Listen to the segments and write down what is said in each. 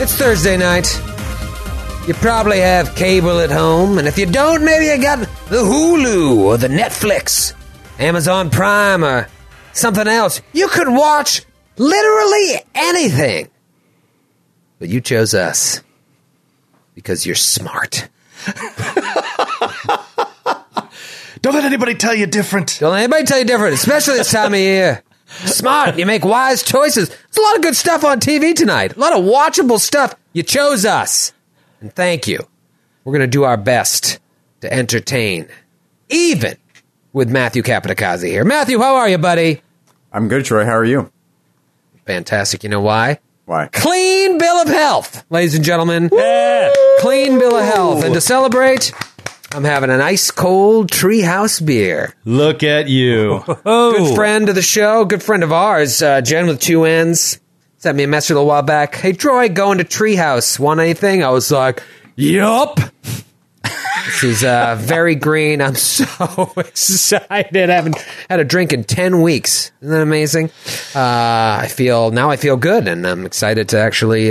It's Thursday night. You probably have cable at home, and if you don't, maybe you got the Hulu or the Netflix, Amazon Prime, or something else. You could watch literally anything. But you chose us because you're smart. Don't let anybody tell you different. Don't let anybody tell you different, especially this time of year. Smart. You make wise choices. There's a lot of good stuff on TV tonight. A lot of watchable stuff. You chose us. And thank you. We're going to do our best to entertain, even with Matthew Capodicasa here. Matthew, how are you, buddy? I'm good, Troy. How are you? Fantastic. You know why? Why? Clean bill of health, ladies and gentlemen. Yeah. Clean bill of health. And to celebrate, I'm having an ice-cold Treehouse beer. Look at you. Good friend of the show, good friend of ours, Jen with two N's, sent me a message a little while back. Hey, Troy, going to Treehouse. Want anything? I was like, yup. She's very green. I'm so excited. I haven't had a drink in 10 weeks. Isn't that amazing? I feel good, and I'm excited to actually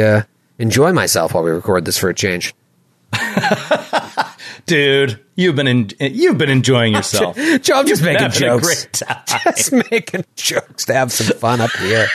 enjoy myself while we record this for a change. Dude, you've been enjoying yourself. Joe, I'm just making jokes. Just making jokes to have some fun up here.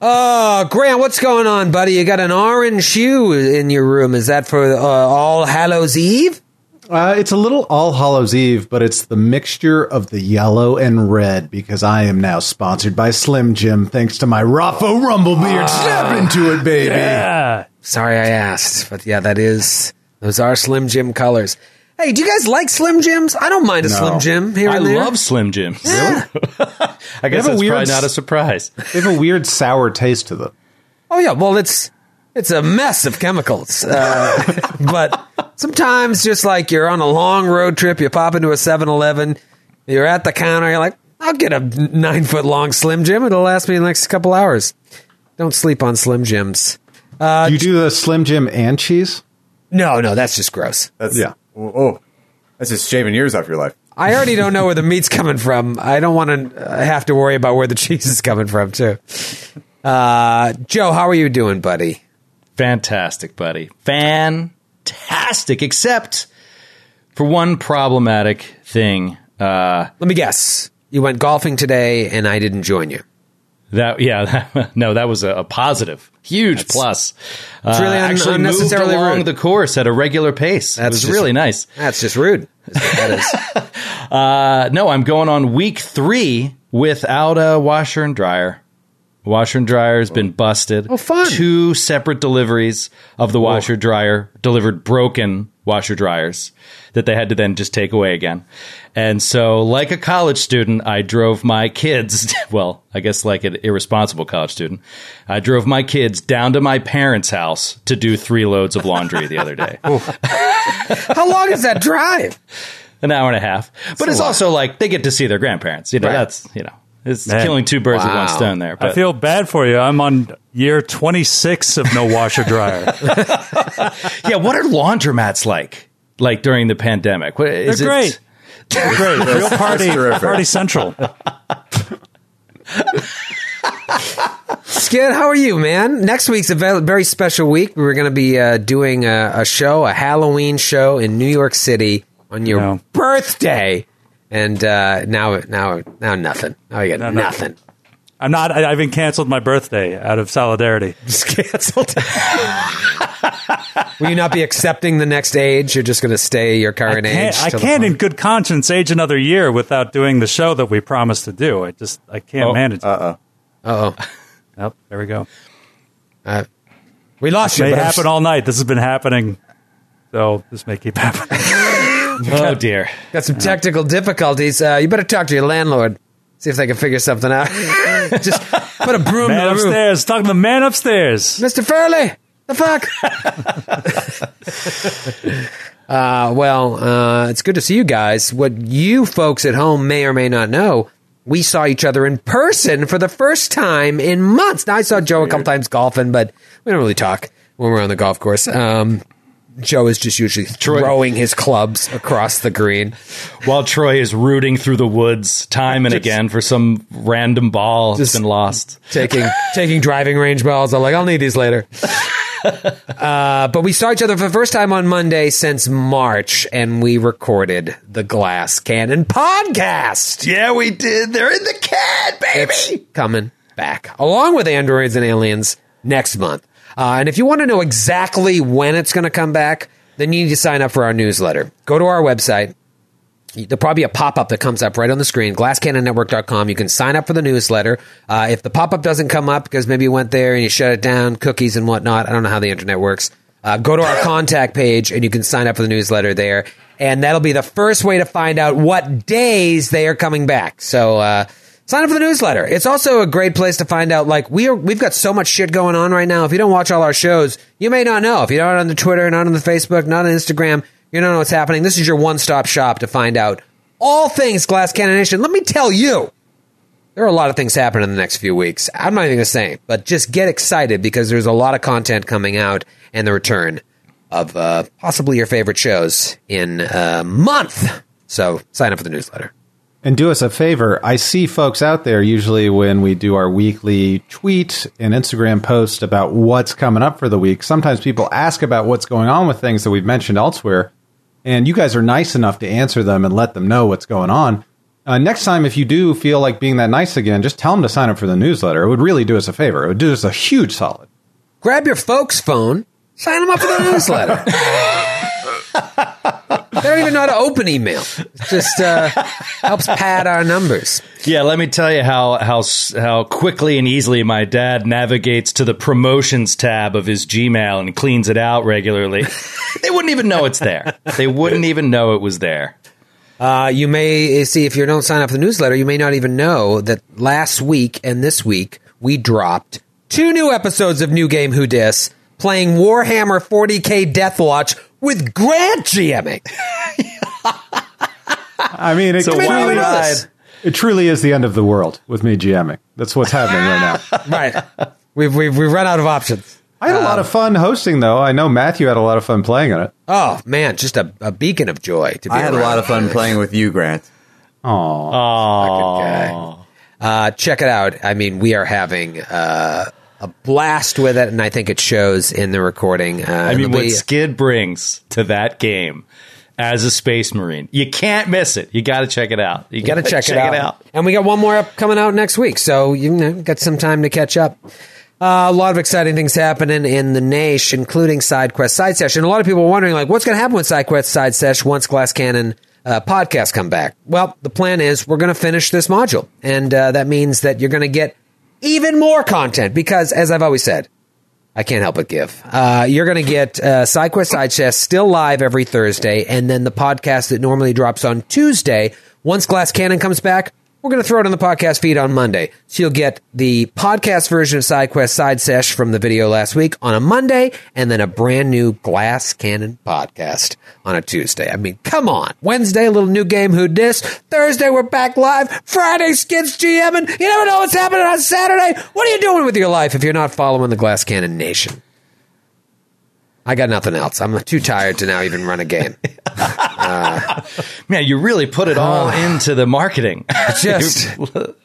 Grant, what's going on, buddy? You got an orange hue in your room. Is that for All Hallows Eve? It's a little All Hallows Eve, but it's the mixture of the yellow and red, because I am now sponsored by Slim Jim, thanks to my Raffo Rumblebeard. Snap into it, baby. Yeah. Sorry I asked, but yeah, those are Slim Jim colors. Hey, do you guys like Slim Jims? I don't mind Slim Jim here and there. I love Slim Jims. Yeah. I guess that's probably not a surprise. They have a weird sour taste to them. Oh, yeah. Well, it's a mess of chemicals. But sometimes just like you're on a long road trip, you pop into a 7-Eleven, you're at the counter, you're like, I'll get a 9-foot-long Slim Jim. It'll last me the next couple hours. Don't sleep on Slim Jims. Do you do the Slim Jim and cheese? No, that's just gross. Oh, that's just shaving years off your life. I already don't know where the meat's coming from. I don't want to have to worry about where the cheese is coming from, too. Joe, how are you doing, buddy? Fantastic, buddy. Fantastic, except for one problematic thing. Let me guess. You went golfing today, and I didn't join you. That was a positive. Huge plus. It's really actually moved along rude. The course at a regular pace. Really nice. That's just rude. That is. No, I'm going on week 3 without a washer and dryer. Washer and dryer has been busted. Oh, fun. 2 separate deliveries of the washer dryer delivered broken washer dryers that they had to then just take away again. And so, like a college student, I drove my kids, well, I guess like an irresponsible college student, I drove my kids down to my parents' house to do 3 loads of laundry the other day. How long is that drive? An hour and a half. That's but it's lot. Also like they get to see their grandparents. You know, that's, you know. It's killing 2 birds with one stone there. But I feel bad for you. I'm on year 26 of no washer-dryer. Yeah, what are laundromats like during the pandemic? They're great. They're great. Real party central. Skid, how are you, man? Next week's a very special week. We're going to be doing a show, a Halloween show in New York City on your birthday. And now nothing. Now I got nothing. No. I'm not. I even canceled my birthday out of solidarity. Just canceled. Will you not be accepting the next age? You're just going to stay your current age. I can't, in good conscience, age another year without doing the show that we promised to do. I can't manage. Uh oh. Yep. There we go. We lost you. It may happen all night. This has been happening. So this may keep happening. Oh, dear. Got some technical difficulties. You better talk to your landlord. See if they can figure something out. Just put a broom man in the upstairs. Talk to the man upstairs. Mr. Furley, the fuck? It's good to see you guys. What you folks at home may or may not know, we saw each other in person for the first time in months. Now, I saw Joe a couple times golfing, but we don't really talk when we're on the golf course. Joe is just usually throwing his clubs across the green. While Troy is rooting through the woods time and again for some random ball that's been lost. Taking driving range balls. I'm like, I'll need these later. But we saw each other for the first time on Monday since March, and we recorded the Glass Cannon podcast. Yeah, we did. They're in the can, baby. It's coming back, along with Androids and Aliens, next month. And if you want to know exactly when it's going to come back, then you need to sign up for our newsletter. Go to our website. There'll probably be a pop-up that comes up right on the screen, glasscannonnetwork.com. You can sign up for the newsletter. If the pop-up doesn't come up because maybe you went there and you shut it down, cookies and whatnot, I don't know how the internet works, go to our contact page and you can sign up for the newsletter there. And that'll be the first way to find out what days they are coming back. So sign up for the newsletter. It's also a great place to find out, like, we've got so much shit going on right now. If you don't watch all our shows, you may not know. If you're not on the Twitter, not on the Facebook, not on Instagram, you don't know what's happening. This is your one-stop shop to find out all things Glass Cannon Nation. Let me tell you, there are a lot of things happening in the next few weeks. I'm not even going to say it, but just get excited because there's a lot of content coming out and the return of possibly your favorite shows in a month. So sign up for the newsletter. And do us a favor. I see folks out there usually when we do our weekly tweet and Instagram post about what's coming up for the week. Sometimes people ask about what's going on with things that we've mentioned elsewhere. And you guys are nice enough to answer them and let them know what's going on. Next time, if you do feel like being that nice again, just tell them to sign up for the newsletter. It would really do us a favor. It would do us a huge solid. Grab your folks' phone. Sign them up for the newsletter. They don't even know how to open email. It just helps pad our numbers. Yeah, let me tell you how quickly and easily my dad navigates to the promotions tab of his Gmail and cleans it out regularly. They wouldn't even know it's there. They wouldn't even know it was there. You may see, if you don't sign up for the newsletter, you may not even know that last week and this week we dropped 2 new episodes of New Game Who Dis, playing Warhammer 40k Deathwatch with Grant GMing. I mean, it's a wild ride. It truly is the end of the world with me GMing. That's what's happening right now. Right. We've run out of options. I had a lot of fun hosting, though. I know Matthew had a lot of fun playing on it. Oh, man, just a beacon of joy to be I had around. A lot of fun playing with you, Grant. Aww. Check it out. I mean, we are having... a blast with it, and I think it shows in the recording. I mean, what Skid brings to that game as a Space Marine, you can't miss it. You got to check it out. You got to check it out. And we got one more up coming out next week, so you know, got some time to catch up. A lot of exciting things happening in the Nash, including Side Quest Side Sesh. And a lot of people are wondering, like, what's going to happen with Side Quest Side Sesh once Glass Cannon podcast come back? Well, the plan is we're going to finish this module, and that means that you're going to get even more content, because as I've always said, I can't help but give. You're going to get SideQuest Side Sesh still live every Thursday, and then the podcast that normally drops on Tuesday. Once Glass Cannon comes back, we're going to throw it on the podcast feed on Monday. So you'll get the podcast version of SideQuest Side Sesh from the video last week on a Monday, and then a brand new Glass Cannon podcast on a Tuesday. I mean, come on. Wednesday, a little New Game Who Dis. Thursday, we're back live. Friday, Skid's GMing. You never know what's happening on Saturday. What are you doing with your life if you're not following the Glass Cannon Nation? I got nothing else. I'm too tired to now even run a game. Man, you really put it all into the marketing. Just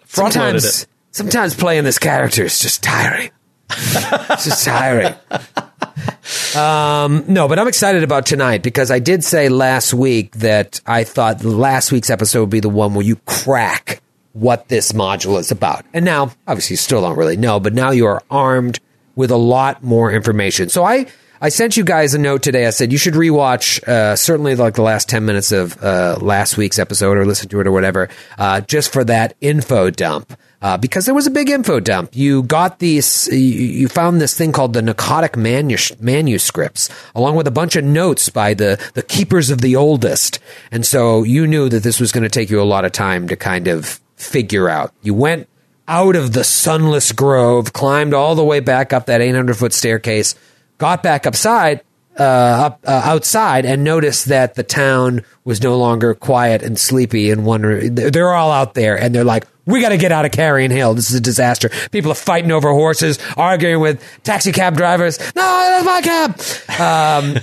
sometimes playing this character is just tiring. It's just tiring. No, but I'm excited about tonight because I did say last week that I thought last week's episode would be the one where you crack what this module is about. And now, obviously, you still don't really know, but now you are armed with a lot more information. So I sent you guys a note today. I said you should rewatch certainly like the last 10 minutes of last week's episode or listen to it or whatever just for that info dump because there was a big info dump. You got these, you found this thing called the Narcotic Manuscripts along with a bunch of notes by the Keepers of the Oldest. And so you knew that this was going to take you a lot of time to kind of figure out. You went out of the Sunless Grove, climbed all the way back up that 800-foot staircase, got back outside and noticed that the town was no longer quiet and sleepy and wondering. They're all out there and they're like, we got to get out of Carrion Hill. This is a disaster. People are fighting over horses, arguing with taxi cab drivers. No, that's my cab.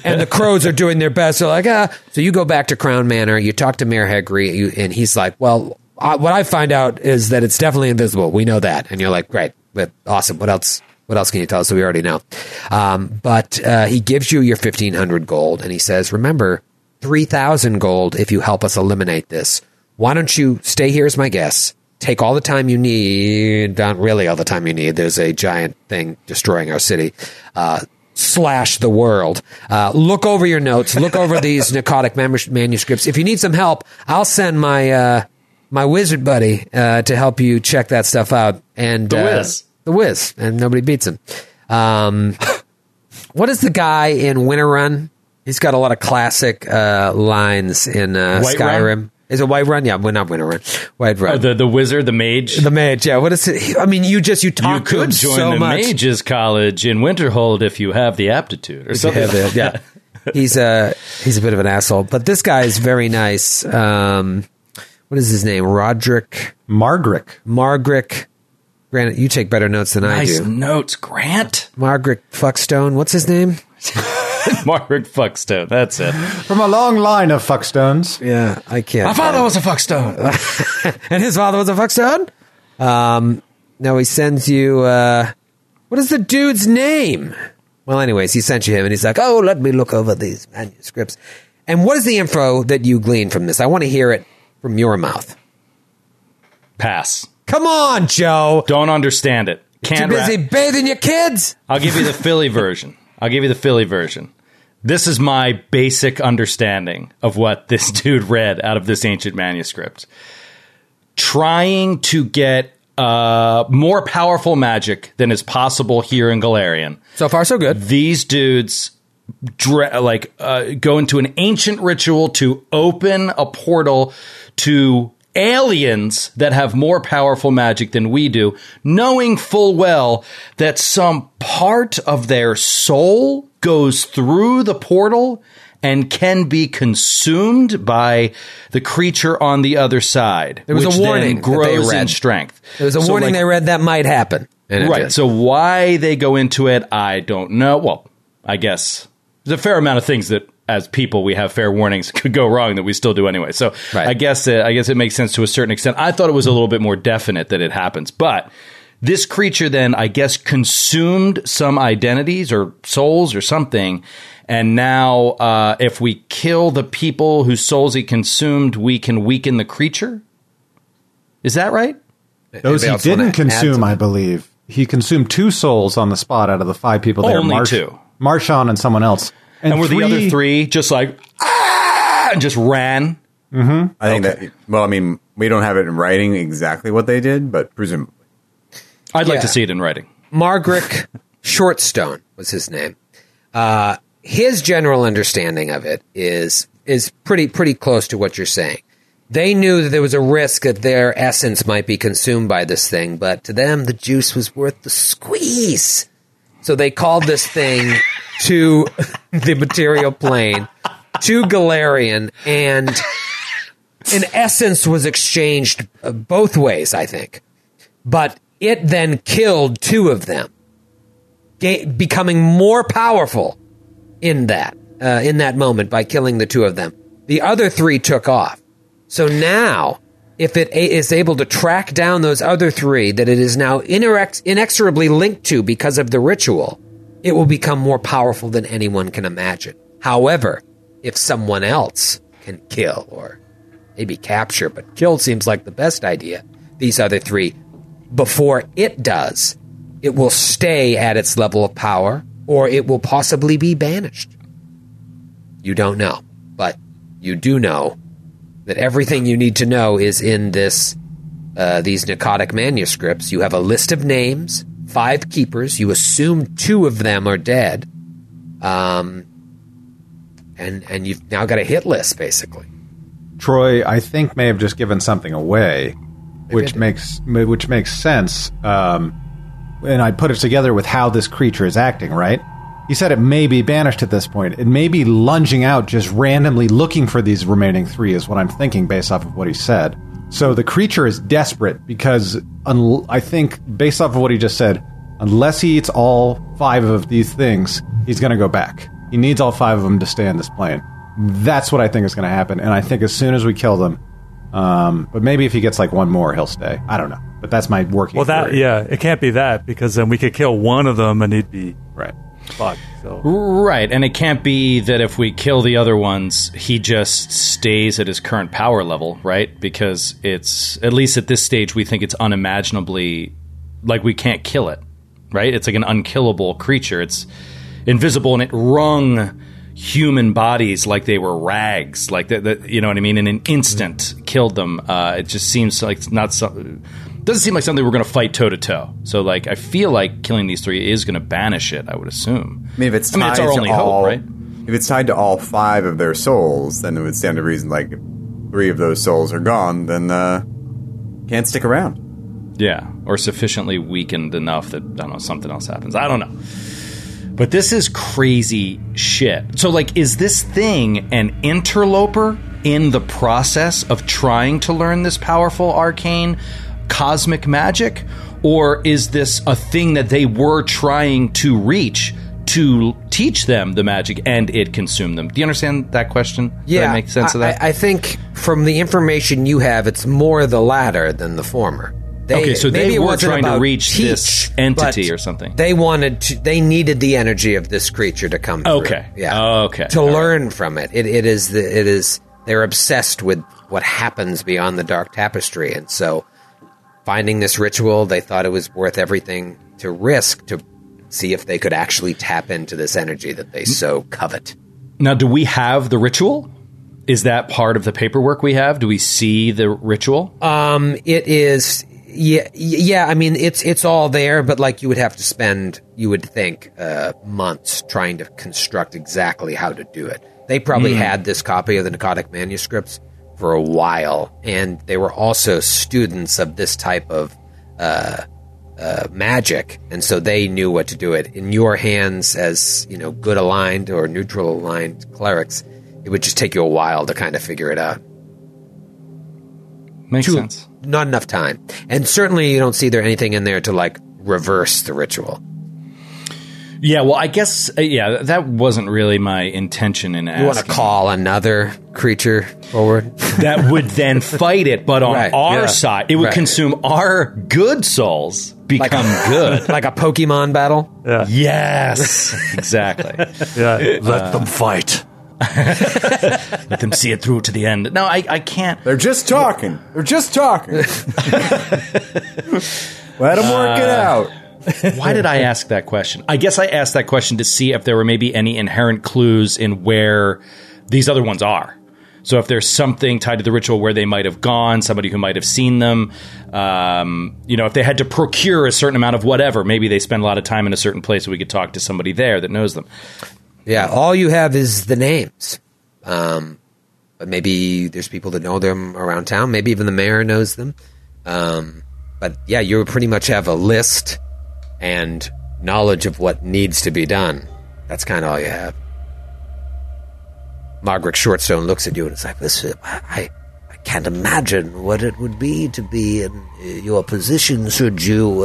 And the crows are doing their best. They're like, ah. So you go back to Crown Manor. You talk to Mayor Hegri and he's like, well, what I find out is that it's definitely invisible. We know that. And you're like, great. Awesome. What else? What else can you tell us that we already know? But he gives you your 1,500 gold, and he says, remember, 3,000 gold if you help us eliminate this. Why don't you stay here as my guest? Take all the time you need. Not really all the time you need. There's a giant thing destroying our city. Slash the world. Look over your notes. Look over these narcotic manuscripts. If you need some help, I'll send my my wizard buddy to help you check that stuff out. And the Wiz. The Wiz. And nobody beats him. What is the guy in Whiterun? He's got a lot of classic lines in Skyrim. Run? Is it Whiterun? Yeah, we're not Whiterun. Whiterun. Oh, the wizard, the mage? The mage, yeah. What is it? I mean, you talk to him so much. You could join the mage's college in Winterhold if you have the aptitude or something. Yeah. He's a bit of an asshole. But this guy is very nice. What is his name? Roderick? Margaret. Grant, you take better notes than I do. Nice notes, Grant. Margaret Fuckstone. What's his name? Margaret Fuckstone, that's it. From a long line of Fuckstones. Yeah, I can't. My father was a Fuckstone. And his father was a Fuckstone? Now he sends you, what is the dude's name? Well, anyways, he sent you him, and he's like, oh, let me look over these manuscripts. And what is the info that you glean from this? I want to hear it from your mouth. Pass. Come on, Joe. Don't understand it. Can't. Too busy bathing your kids? I'll give you the Philly version. This is my basic understanding of what this dude read out of this ancient manuscript. Trying to get more powerful magic than is possible here in Golarion. So far, so good. These dudes go into an ancient ritual to open a portal to aliens that have more powerful magic than we do, knowing full well that some part of their soul goes through the portal and can be consumed by the creature on the other side. There was a warning. Grows in strength. There was a warning they read that might happen. Right. So why they go into it, I don't know. Well, I guess there's a fair amount of things that, as people, we have fair warnings could go wrong that we still do anyway. So right. I guess it makes sense to a certain extent. I thought it was a little bit more definite that it happens. But this creature then, I guess, consumed some identities or souls or something. And now if we kill the people whose souls he consumed, we can weaken the creature. Is that right? Those he didn't consume, I believe. He consumed 2 souls on the spot out of the 5 people there. Only 2. Marshawn and someone else. And were the other 3 just like, and just ran? Mm-hmm. I think that, well, I mean, we don't have it in writing exactly what they did, but presumably. I'd like to see it in writing. Margaret Shortstone was his name. His general understanding of it is pretty close to what you're saying. They knew that there was a risk that their essence might be consumed by this thing, but to them, the juice was worth the squeeze. So they called this thing... to the material plane, to Golarion, and in essence was exchanged both ways, I think. But it then killed 2 of them, becoming more powerful in that moment by killing the 2 of them. The other 3 took off. So now, if it is able to track down those other 3 that it is now inexorably linked to because of the ritual, it will become more powerful than anyone can imagine. However, if someone else can kill or maybe capture, but kill seems like the best idea, these other 3, before it does, it will stay at its level of power or it will possibly be banished. You don't know, but you do know that everything you need to know is in this these narcotic manuscripts. You have a list of names, 5 keepers. You assume 2 of them are dead, and you've now got a hit list, basically. Troy, I think, may have just given something away, which makes sense. And I put it together with how this creature is acting. Right? He said it may be banished at this point. It may be lunging out, just randomly looking for these remaining 3, is what I'm thinking based off of what he said. So the creature is desperate because, I think, based off of what he just said, unless he eats all 5 of these things, he's going to go back. He needs all 5 of them to stay on this plane. That's what I think is going to happen, and I think as soon as we kill them, But maybe if he gets like one more, he'll stay. I don't know. But that's my working. Well, that theory. Yeah, it can't be that because then we could kill one of them and he'd be right. Fuck, so. Right, and it can't be that if we kill the other ones, he just stays at his current power level, right? Because it's, at least at this stage, we think it's unimaginably, like we can't kill it, right? It's like an unkillable creature. It's invisible, and it wrung human bodies like they were rags, like that, you know what I mean? In an instant, killed them. It just seems like it's not something... doesn't seem like something we're going to fight toe-to-toe. So, like, I feel like killing these three is going to banish it, I would assume. I mean, if it's tied it's our only hope, right? If it's tied to all five of their souls, then it would stand to reason, like, if three of those souls are gone, then can't stick around. Yeah, or sufficiently weakened enough that, I don't know, something else happens. I don't know. But this is crazy shit. So, like, is this thing an interloper in the process of trying to learn this powerful arcane cosmic magic, or is this a thing that they were trying to reach to teach them the magic and it consumed them? Do you understand that question? Yeah. Does that make sense of that? I think from the information you have, it's more the latter than the former. Okay, so they were trying to reach this entity or something. They wanted to, they needed the energy of this creature to come through. Okay. Yeah. Okay. To learn from it. It is they're obsessed with what happens beyond the dark tapestry, and so finding this ritual, they thought it was worth everything to risk to see if they could actually tap into this energy that they so covet. Now, do we have the ritual? Is that part of the paperwork we have? Do we see the ritual? It is, yeah. I mean, it's all there, but like you would have to spend, you would think, months trying to construct exactly how to do it. They probably had this copy of the Narcotic Manuscripts for a while, and they were also students of this type of magic, and so they knew what to do it. In your hands as, you know, good aligned or neutral aligned clerics, it would just take you a while to kind of figure it out. Makes sense. Not enough time. And certainly you don't see there anything in there to, like, reverse the ritual. Yeah, well, I guess, yeah, that wasn't really my intention in asking. You want to call another creature forward? That would then fight it, but on our side. It would consume our good souls, become good. Like a Pokemon battle? Yeah. Yes, exactly. Yeah. Let them fight. Let them see it through to the end. No, I can't. They're just talking. They're just talking. Let them work it out. Why did I ask that question? I guess I asked that question to see if there were maybe any inherent clues in where these other ones are. So if there's something tied to the ritual where they might have gone, somebody who might have seen them, you know, if they had to procure a certain amount of whatever, maybe they spend a lot of time in a certain place so we could talk to somebody there that knows them. Yeah, all you have is the names. But maybe there's people that know them around town. Maybe even the mayor knows them. But yeah, you pretty much have a list and knowledge of what needs to be done. That's kind of all you have. Margaret Shortstone looks at you and it's like, this is, I can't imagine what it would be to be in your position should you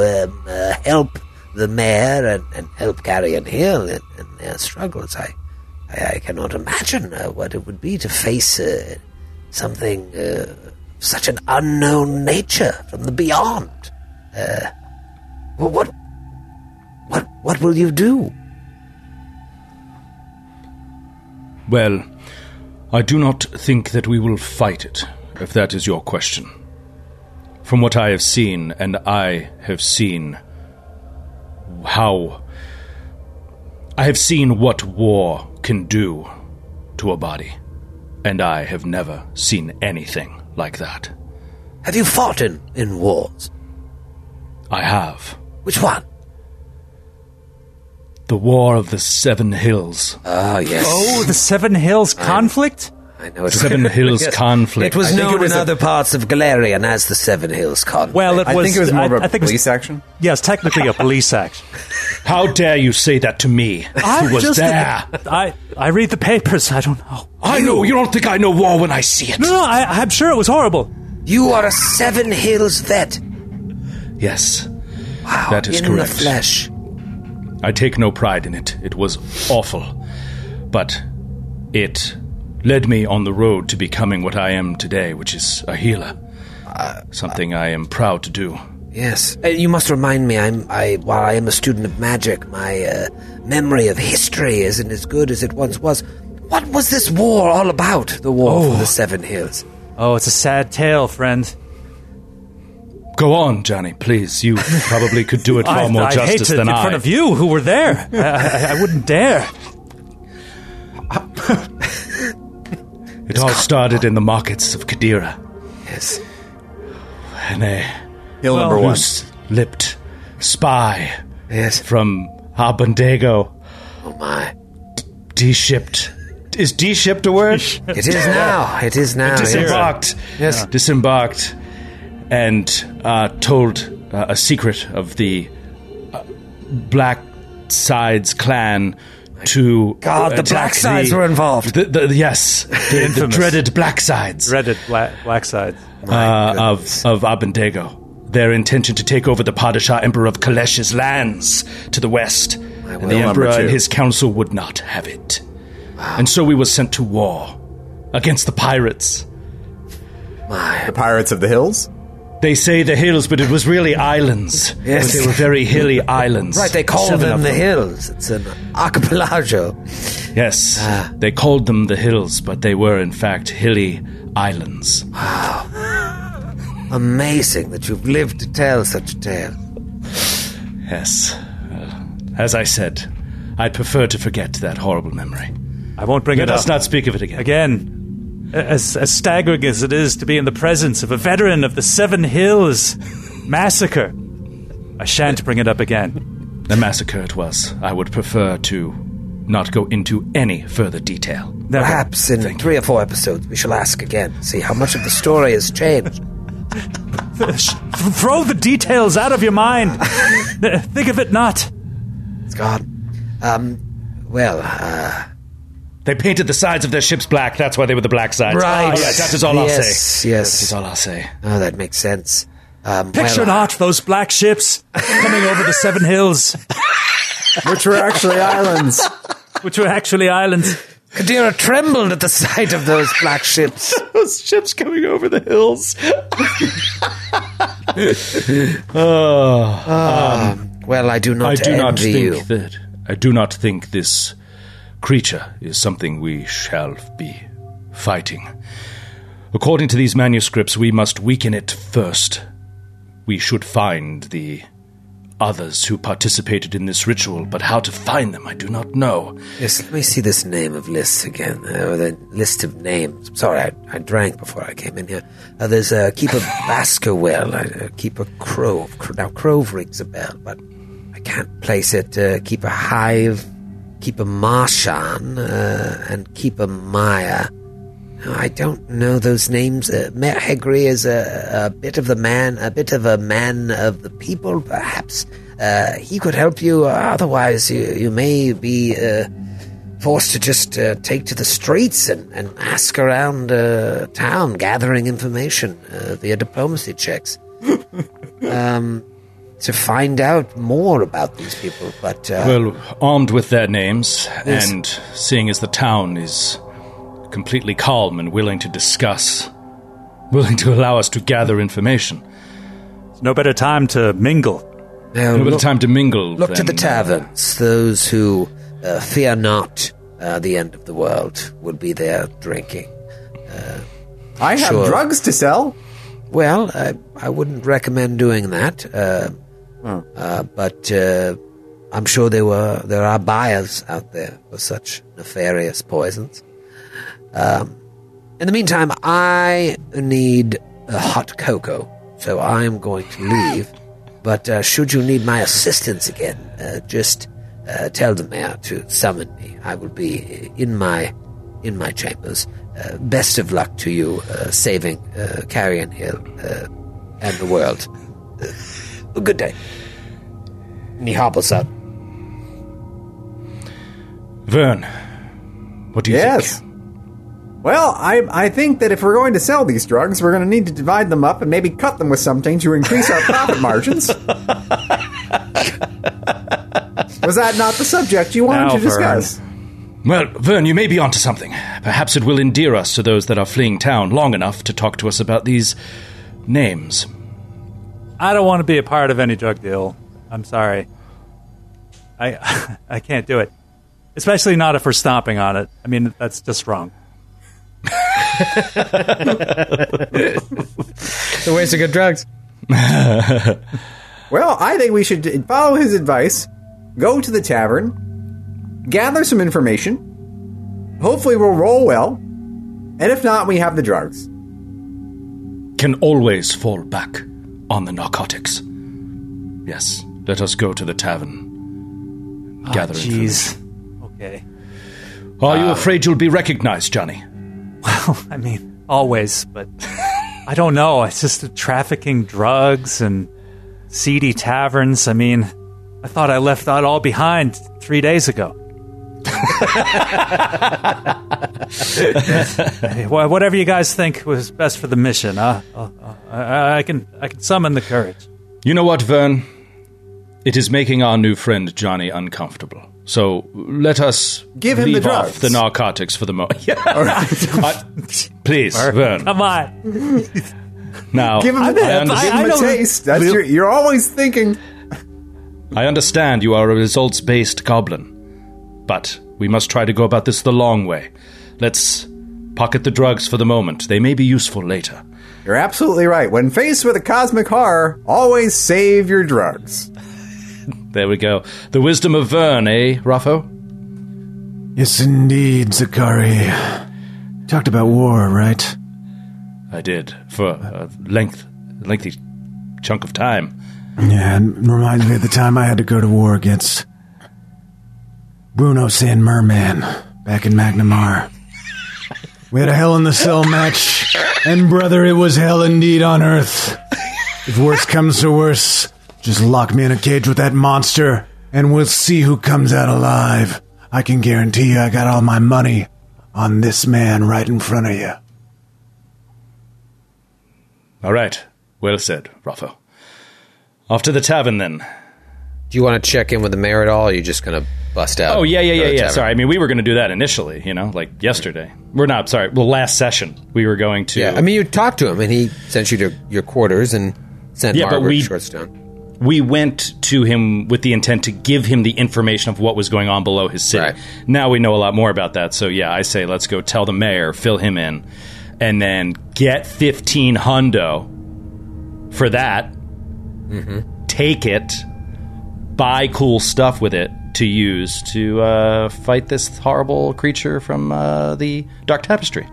help the mayor and help Carrion Hill in their struggles. I cannot imagine what it would be to face something of such an unknown nature from the beyond. What will you do? Well, I do not think that we will fight it, if that is your question. From what I have seen, and I have seen what war can do to a body, and I have never seen anything like that. Have you fought in wars? I have. Which one? The War of the Seven Hills. Ah, yes. Oh, the Seven Hills conflict? I know it's Seven Hills conflict. It was known in other parts of Golarion as the Seven Hills conflict. Well, it was, I think it was more of a police action. Yes, technically a police action. How dare you say that to me? I who was just there? I read the papers. I don't know. I know. You don't think I know war when I see it? No, I'm sure it was horrible. You are a Seven Hills vet. Yes. Wow, that is correct. In the flesh. I take no pride in it. It was awful. But it led me on the road to becoming what I am today, which is a healer. Something I am proud to do. Yes. You must remind me, while I am a student of magic, my memory of history isn't as good as it once was. What was this war all about, the War of the Seven Hills? Oh, it's a sad tale, friend. Go on, Johnny, please. You probably could do it far more justice than I. I hate to in front of you who were there. I wouldn't dare. It all started in the markets of Kadira. Yes. And Hill number one. Loose-lipped spy. Yes. From Abondego. Oh, my. De-shipped. Is de-shipped a word? It is now. It is now. Disembarked. Yes. Disembarked. And told a secret of the Black Sides clan to... God, the Black Sides were involved. Yes, the dreaded Black Sides. Dreaded Black Sides. Of Abondego. Their intention to take over the Padishah Emperor of Kalesh's lands to the west. And the Emperor and his council would not have it. Wow. And so we were sent to war against the pirates. My. The pirates of the hills? They say the hills, but it was really islands. Yes. They were very hilly islands. Right, they called them the hills. It's an archipelago. Yes, they called them the hills, but they were, in fact, hilly islands. Wow. Amazing that you've lived to tell such a tale. Yes. As I said, I'd prefer to forget that horrible memory. I won't bring it up. Let us not speak of it again. Again. As staggering as it is to be in the presence of a veteran of the Seven Hills massacre, I shan't bring it up again. The massacre it was. I would prefer to not go into any further detail. Perhaps in 3 or 4 episodes we shall ask again, see how much of the story has changed. Throw the details out of your mind. Think of it not. It's gone. They painted the sides of their ships black. That's why they were the Black Sides. Right. Oh, yes, that is all I'll say. Yes, that is all I'll say. Oh, that makes sense. Those black ships coming over the Seven Hills. Which were actually islands. Kadira trembled at the sight of those black ships. Those ships coming over the hills. I do not envy you. I do not think this... creature is something we shall be fighting. According to these manuscripts, we must weaken it first. We should find the others who participated in this ritual, but how to find them, I do not know. Yes, let me see this name of lists again. The list of names. Sorry, I drank before I came in here. There's Keeper Baskerwell, Keeper Crove. Now, Crove rings a bell, but I can't place it. Keeper Hive. Keeper Marshan and Keeper Maya. No, I don't know those names. Mayor Hegri is a bit of a man of the people, perhaps. He could help you. Otherwise, you may be forced to just take to the streets and ask around town, gathering information via diplomacy checks. To find out more about these people, but... armed with their names, yes. And seeing as the town is completely calm and willing to allow us to gather information. There's no better time to mingle. Look to the taverns. Those who fear not the end of the world would be there drinking. I have drugs to sell. Well, I wouldn't recommend doing that. But I'm sure there are buyers out there for such nefarious poisons. In the meantime, I need a hot cocoa, so I'm going to leave. But should you need my assistance again, just tell the mayor to summon me. I will be in my chambers. Best of luck to you saving Carrion Hill and the world. Good day. And he hobbles up. Vern, what do you think? Well, I think that if we're going to sell these drugs, we're going to need to divide them up and maybe cut them with something to increase our profit margins. Was that not the subject you wanted to discuss? Vern. Well, Vern, you may be onto something. Perhaps it will endear us to those that are fleeing town long enough to talk to us about these names. I don't want to be a part of any drug deal. I'm sorry. I can't do it. Especially not if we're stomping on it. I mean, that's just wrong. It's a waste of good drugs. Well, I think we should follow his advice, go to the tavern, gather some information, hopefully we'll roll well, and if not, we have the drugs. Can always fall back on the narcotics. Yes, let us go to the tavern. Gather information. Okay. Are you afraid you'll be recognized, Johnny? Well, I mean, always, but I don't know. It's just trafficking drugs and seedy taverns. I mean, I thought I left that all behind 3 days ago. Whatever you guys think was best for the mission, I can summon the courage. You know what, Vern? It is making our new friend Johnny uncomfortable. So let us give him leave the off the narcotics for the moment. Yeah. Please, Vern. Come on. Now, give him a taste. That's you're always thinking. I understand you are a results-based goblin, but we must try to go about this the long way. Let's pocket the drugs for the moment. They may be useful later. You're absolutely right. When faced with a cosmic horror, always save your drugs. There we go. The wisdom of Vern, eh, Raffo? Yes, indeed, Zakari. Talked about war, right? I did, for a lengthy chunk of time. Yeah, it reminds me of the time I had to go to war against Bruno San Merman back in Magnemar. We had a Hell in the Cell match, and brother, it was hell indeed on Earth. If worse comes to worse, just lock me in a cage with that monster, and we'll see who comes out alive. I can guarantee you I got all my money on this man right in front of you. All right. Well said, Raffo. Off to the tavern, then. Do you want to check in with the mayor at all, or are you just going to bust out? Oh, yeah. Sorry. I mean, we were going to do that initially, you know, like yesterday. We're not, sorry. Well, last session, we were going to... Yeah, I mean, you talked to him, and he sent you to your quarters and sent Margaret Shortstone. We went to him with the intent to give him the information of what was going on below his city. Right. Now we know a lot more about that, so yeah, I say let's go tell the mayor, fill him in, and then get 15 hundo for that, take it, buy cool stuff with it to use to fight this horrible creature from the Dark Tapestry.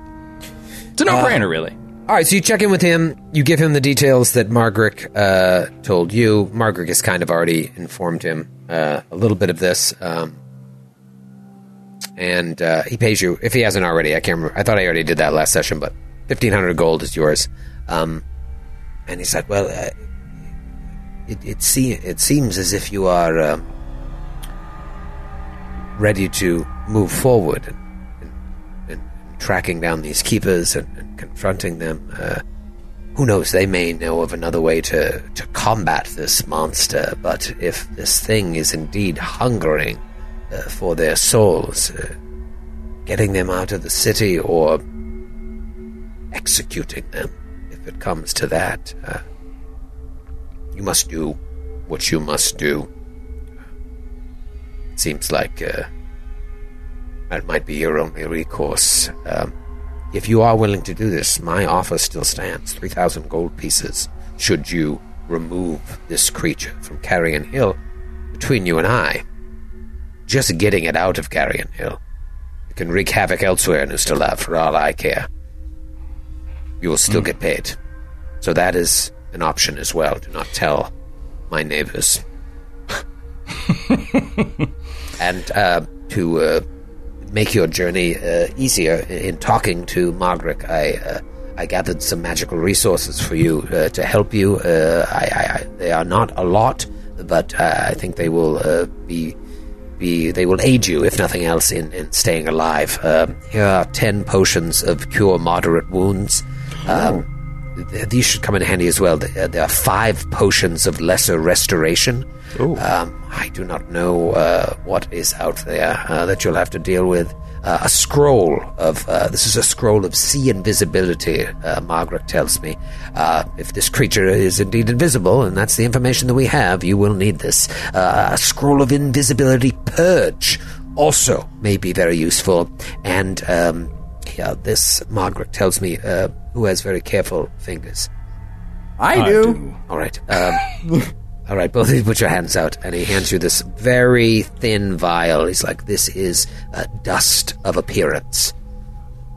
It's a no-brainer, really. All right, so you check in with him. You give him the details that Margaret told you. Margaret has kind of already informed him a little bit of this. And he pays you, if he hasn't already. I can't remember. I thought I already did that last session, but 1,500 gold is yours. And he said, well, it seems as if you are ready to move forward and tracking down these keepers and confronting them. Who knows, they may know of another way to combat this monster, but if this thing is indeed hungering for their souls, getting them out of the city or executing them, if it comes to that, you must do what you must do. It seems like that might be your only recourse. If you are willing to do this, my offer still stands. 3,000 gold pieces should you remove this creature from Carrion Hill. Between you and I, just getting it out of Carrion Hill, it can wreak havoc elsewhere in Ustalav for all I care. You will still get paid. So that is an option as well. Do not tell my neighbors. And to make your journey easier in talking to Margaret, I gathered some magical resources for you to help you. They are not a lot, but I think they will they will aid you, if nothing else, in staying alive. Here are 10 potions of cure moderate wounds. these should come in handy as well. There are 5 potions of lesser restoration. I do not know what is out there that you'll have to deal with. A scroll of... this is a scroll of sea invisibility, Margaret tells me. If this creature is indeed invisible, and that's the information that we have, you will need this. A scroll of invisibility purge also may be very useful. And this, Margaret tells me, who has very careful fingers. I do. All right. All right, both of you put your hands out, and he hands you this very thin vial. He's like, this is a dust of appearance.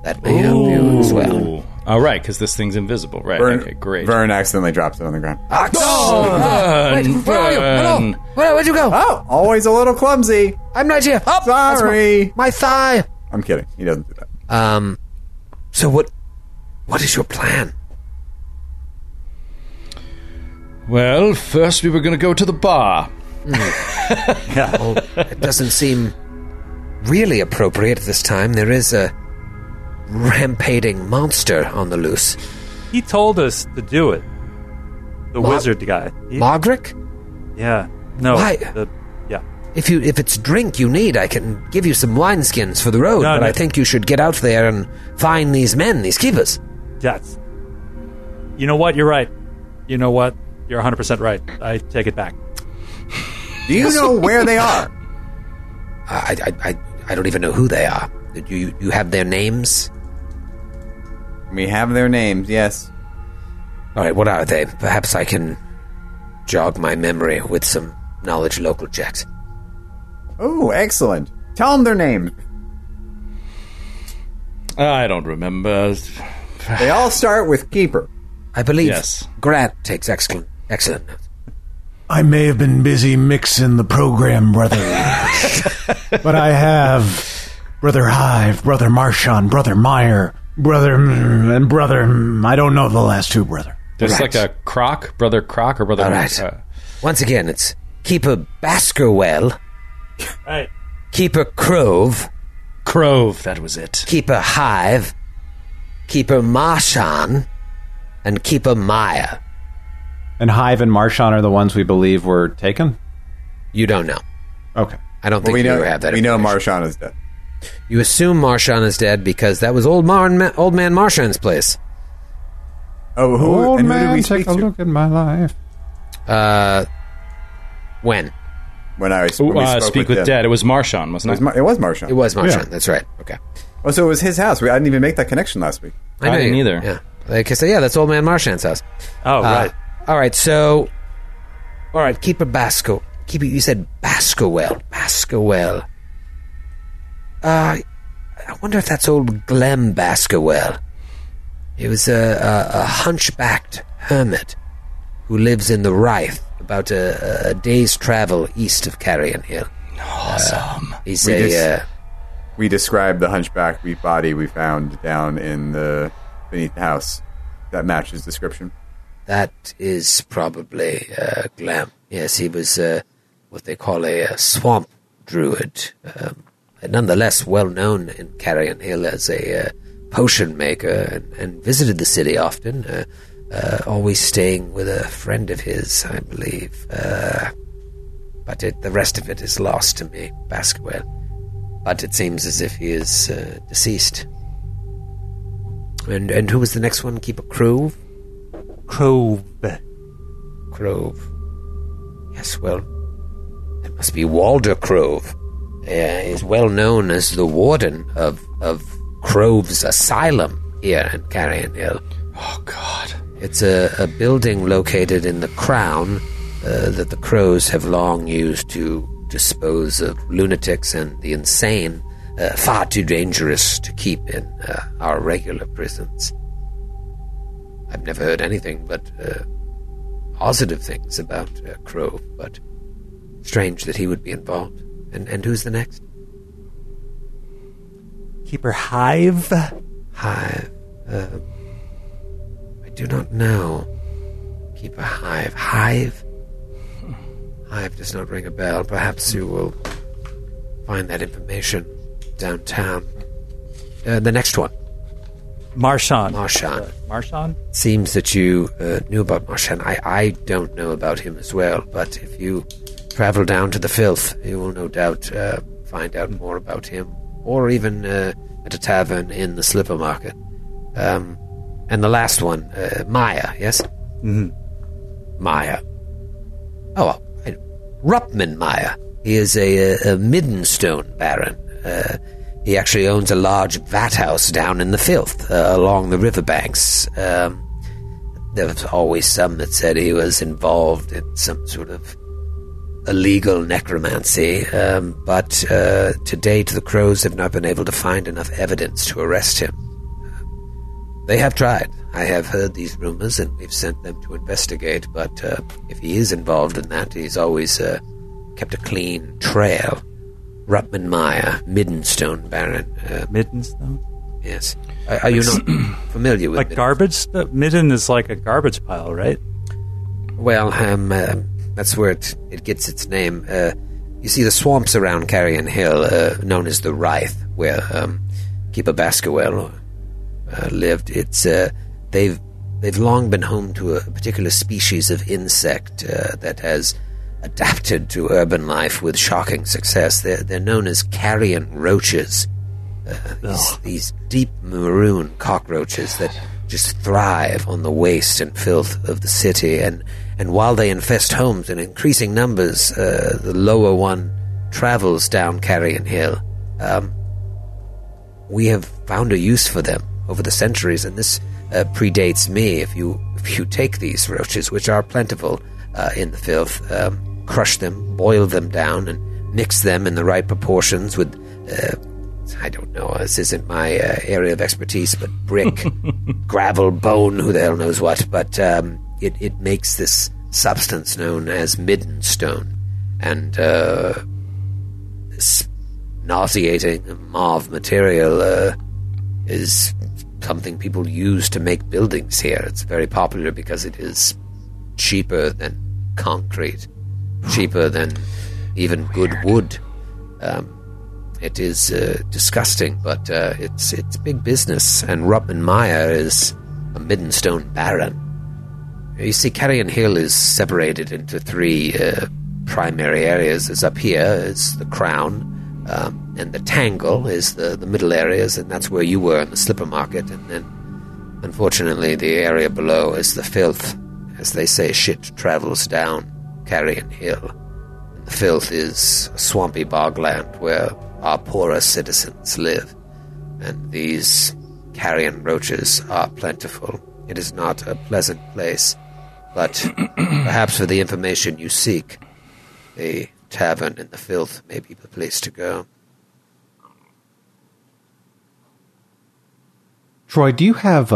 That may help you as well. All right, because this thing's invisible. Right, okay, great. Vern accidentally drops it on the ground. Where are you? Hello? Where'd you go? Oh, always a little clumsy. I'm right here. Oh, sorry. My thigh. I'm kidding. He doesn't do that. So what is your plan? Well, first we were going to go to the bar. Yeah. Well, it doesn't seem really appropriate at this time. There is a rampaging monster on the loose. He told us to do it. The wizard guy. Margaret? Yeah. No. Why? Yeah. If it's drink you need, I can give you some wineskins for the road, but I think you should get out there and find these men, these keepers. That's... You know what? You're right. You know what? You're 100% right. I take it back. Do you know where they are? I don't even know who they are. You have their names? We have their names, yes. All right, what are they? Perhaps I can jog my memory with some knowledge local checks. Oh, excellent. Tell them their name. I don't remember. They all start with Keeper. I believe Grant takes excellent notes. I may have been busy mixing the program, brother. But I have Brother Hive, Brother Marchand, Brother Meyer, Brother and Brother... I don't know the last two, brother. There's like a Croc, Brother Croc or Brother... All right. Once again, it's Keeper Baskerwell. Right. Keeper Crove. Crove, that was it. Keeper Hive. Keeper Marchand. And Keeper Maya. And Hive and Marchand are the ones we believe were taken? You don't know. Okay. I don't think you have that. We know Marchand is dead. You assume Marchand is dead because that was old man Marchand's place. Oh, who did we speak to? Take a look at my life. When? When I spoke with dead. It was Marchand, wasn't it? It was Marchand. It was Marchand, that's right. Okay. Oh, so it was his house. I didn't even make that connection last week. I didn't either. Yeah. Like I said, yeah, that's old man Marchand's house. Oh, right. All right, so... All right, Keeper Basco. Keeper, you said Baskerwell. Baskerwell. I wonder if that's old Glem Baskerwell. He was a hunchbacked hermit who lives in the Rife, about a day's travel east of Carrion Hill. Awesome. We described the hunchback body we found down in the... beneath the house. That matches description. That is probably Glam. Yes, he was what they call a swamp druid. Nonetheless, well known in Carrion Hill as a potion maker and visited the city often, always staying with a friend of his, I believe. But the rest of it is lost to me, Baskerville. But it seems as if he is deceased. And who was the next one? Keeper Crove? Crove. Yes, well, that must be Walder Crove. He's well known as the warden of Crove's Asylum here in Carrion Hill. Oh, God. It's a building located in the Crown that the Crows have long used to dispose of lunatics and the insane. Far too dangerous to keep in our regular prisons. I've never heard anything but positive things about Crove, but strange that he would be involved. And who's the next? Keeper Hive? Hive. I do not know. Keeper Hive. Hive? Hive does not ring a bell. Perhaps you will find that information downtown. The next one. Marchand. Seems that you knew about Marchand. I don't know about him as well, but if you travel down to the filth, you will no doubt find out more about him, or even at a tavern in the Slipper Market. And the last one, Maya, yes? Mm-hmm. Maya. Oh, Ruppman Maya. He is a Middenstone baron. He actually owns a large vat house down in the filth, along the riverbanks. There was always some that said he was involved in some sort of illegal necromancy, but to date the Crows have not been able to find enough evidence to arrest him. They have tried. I have heard these rumors, and we've sent them to investigate, but if he is involved in that, he's always kept a clean trail. Ruppman Maya, Middenstone Baron. Middenstone? Yes. Are you not familiar with like garbage? Midden is like a garbage pile, right? Well, that's where it gets its name. You see the swamps around Carrion Hill, known as the Writhe, where Keeper Baskerville lived. It's they've long been home to a particular species of insect that has adapted to urban life with shocking success. They're known as carrion roaches. These deep maroon cockroaches that just thrive on the waste and filth of the city. And while they infest homes in increasing numbers, the lower one travels down Carrion Hill. We have found a use for them over the centuries, and this predates me. If you take these roaches, which are plentiful in the filth, crush them, boil them down, and mix them in the right proportions with, I don't know, this isn't my area of expertise, but brick, gravel, bone, who the hell knows what, but it makes this substance known as middenstone, and this nauseating mauve material is something people use to make buildings here. It's very popular because it is cheaper than concrete, cheaper than even good wood. It is disgusting, but it's big business, and Ruppman Maya is a Middenstone baron. You see, Carrion Hill is separated into three primary areas. As up here is the Crown, and the Tangle is the middle areas, and that's where you were in the Slipper Market, and then, unfortunately, the area below is the Filth. As they say, shit travels down Carrion Hill. And the filth is a swampy bogland where our poorer citizens live, and these carrion roaches are plentiful. It is not a pleasant place, but perhaps for the information you seek, the tavern in the filth may be the place to go. Troy, do you have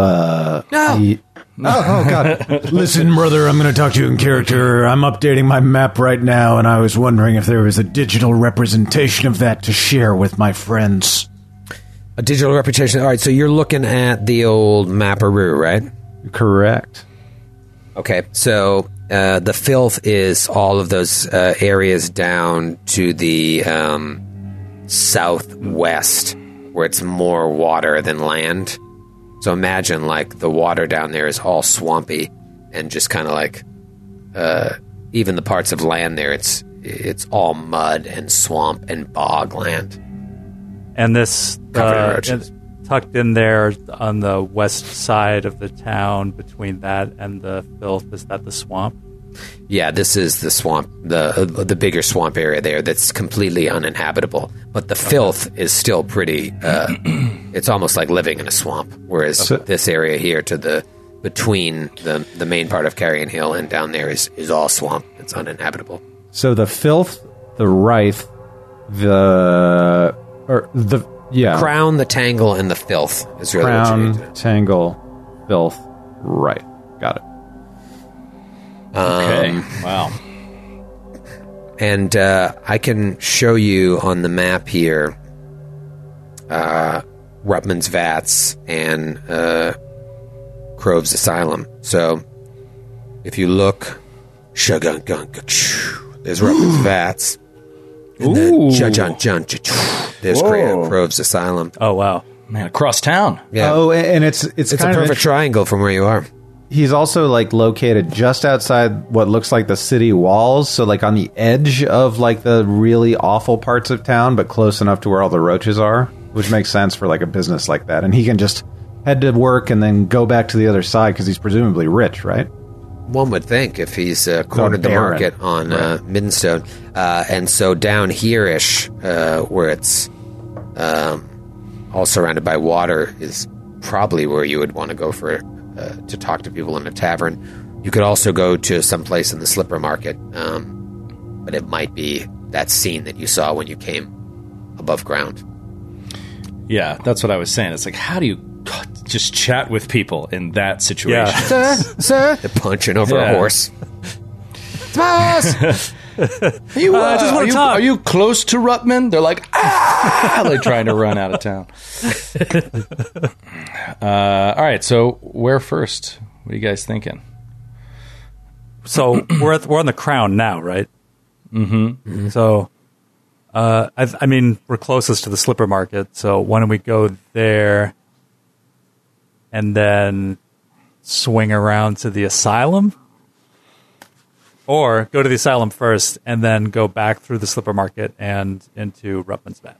no. Oh, God. Listen, brother, I'm going to talk to you in character. I'm updating my map right now, and I was wondering if there was a digital representation of that to share with my friends. A digital representation? All right, so you're looking at the old Maparoo, right? Correct. Okay, so the filth is all of those areas down to the southwest, where it's more water than land. So imagine, like, the water down there is all swampy, and just kind of like, even the parts of land there, it's all mud and swamp and bog land. And this tucked in there on the west side of the town, between that and the filth, is that the swamp? Yeah, this is the swamp, the bigger swamp area there that's completely uninhabitable. But the filth is still pretty, it's almost like living in a swamp, whereas this area here to between the main part of Carrion Hill and down there is all swamp. It's uninhabitable. So the filth, the wraith, Crown, the Tangle, and the filth is really what you need. Tangle, filth, right. Got it. Okay. Wow. And I can show you on the map here Ruppman's Vats and Crove's Asylum. So if you look, there's Ruppman's Vats. And then there's Crove's Asylum. Oh, wow. Man, across town. Yeah. Oh, and it's kind a perfect triangle from where you are. He's also like located just outside what looks like the city walls, so like on the edge of like the really awful parts of town, but close enough to where all the roaches are, which makes sense for like a business like that. And he can just head to work and then go back to the other side because he's presumably rich, right? One would think if he's cornered the market on Middenstone. And so down here-ish, where it's all surrounded by water, is probably where you would want to go for to talk to people in a tavern. You could also go to someplace in the Slipper Market, but it might be that scene that you saw when you came above ground. Yeah, that's what I was saying. It's like, how do you just chat with people in that situation? Yeah. Sir? They're punching over a horse. Are you close to Ruttman? They're like, ah! They're trying to run out of town. All right, so where first? What are you guys thinking? So we're on the Crown now, right? Mm-hmm. So... I mean, we're closest to the Slipper Market, so why don't we go there and then swing around to the Asylum? Or go to the Asylum first and then go back through the Slipper Market and into Ruppman's Bat.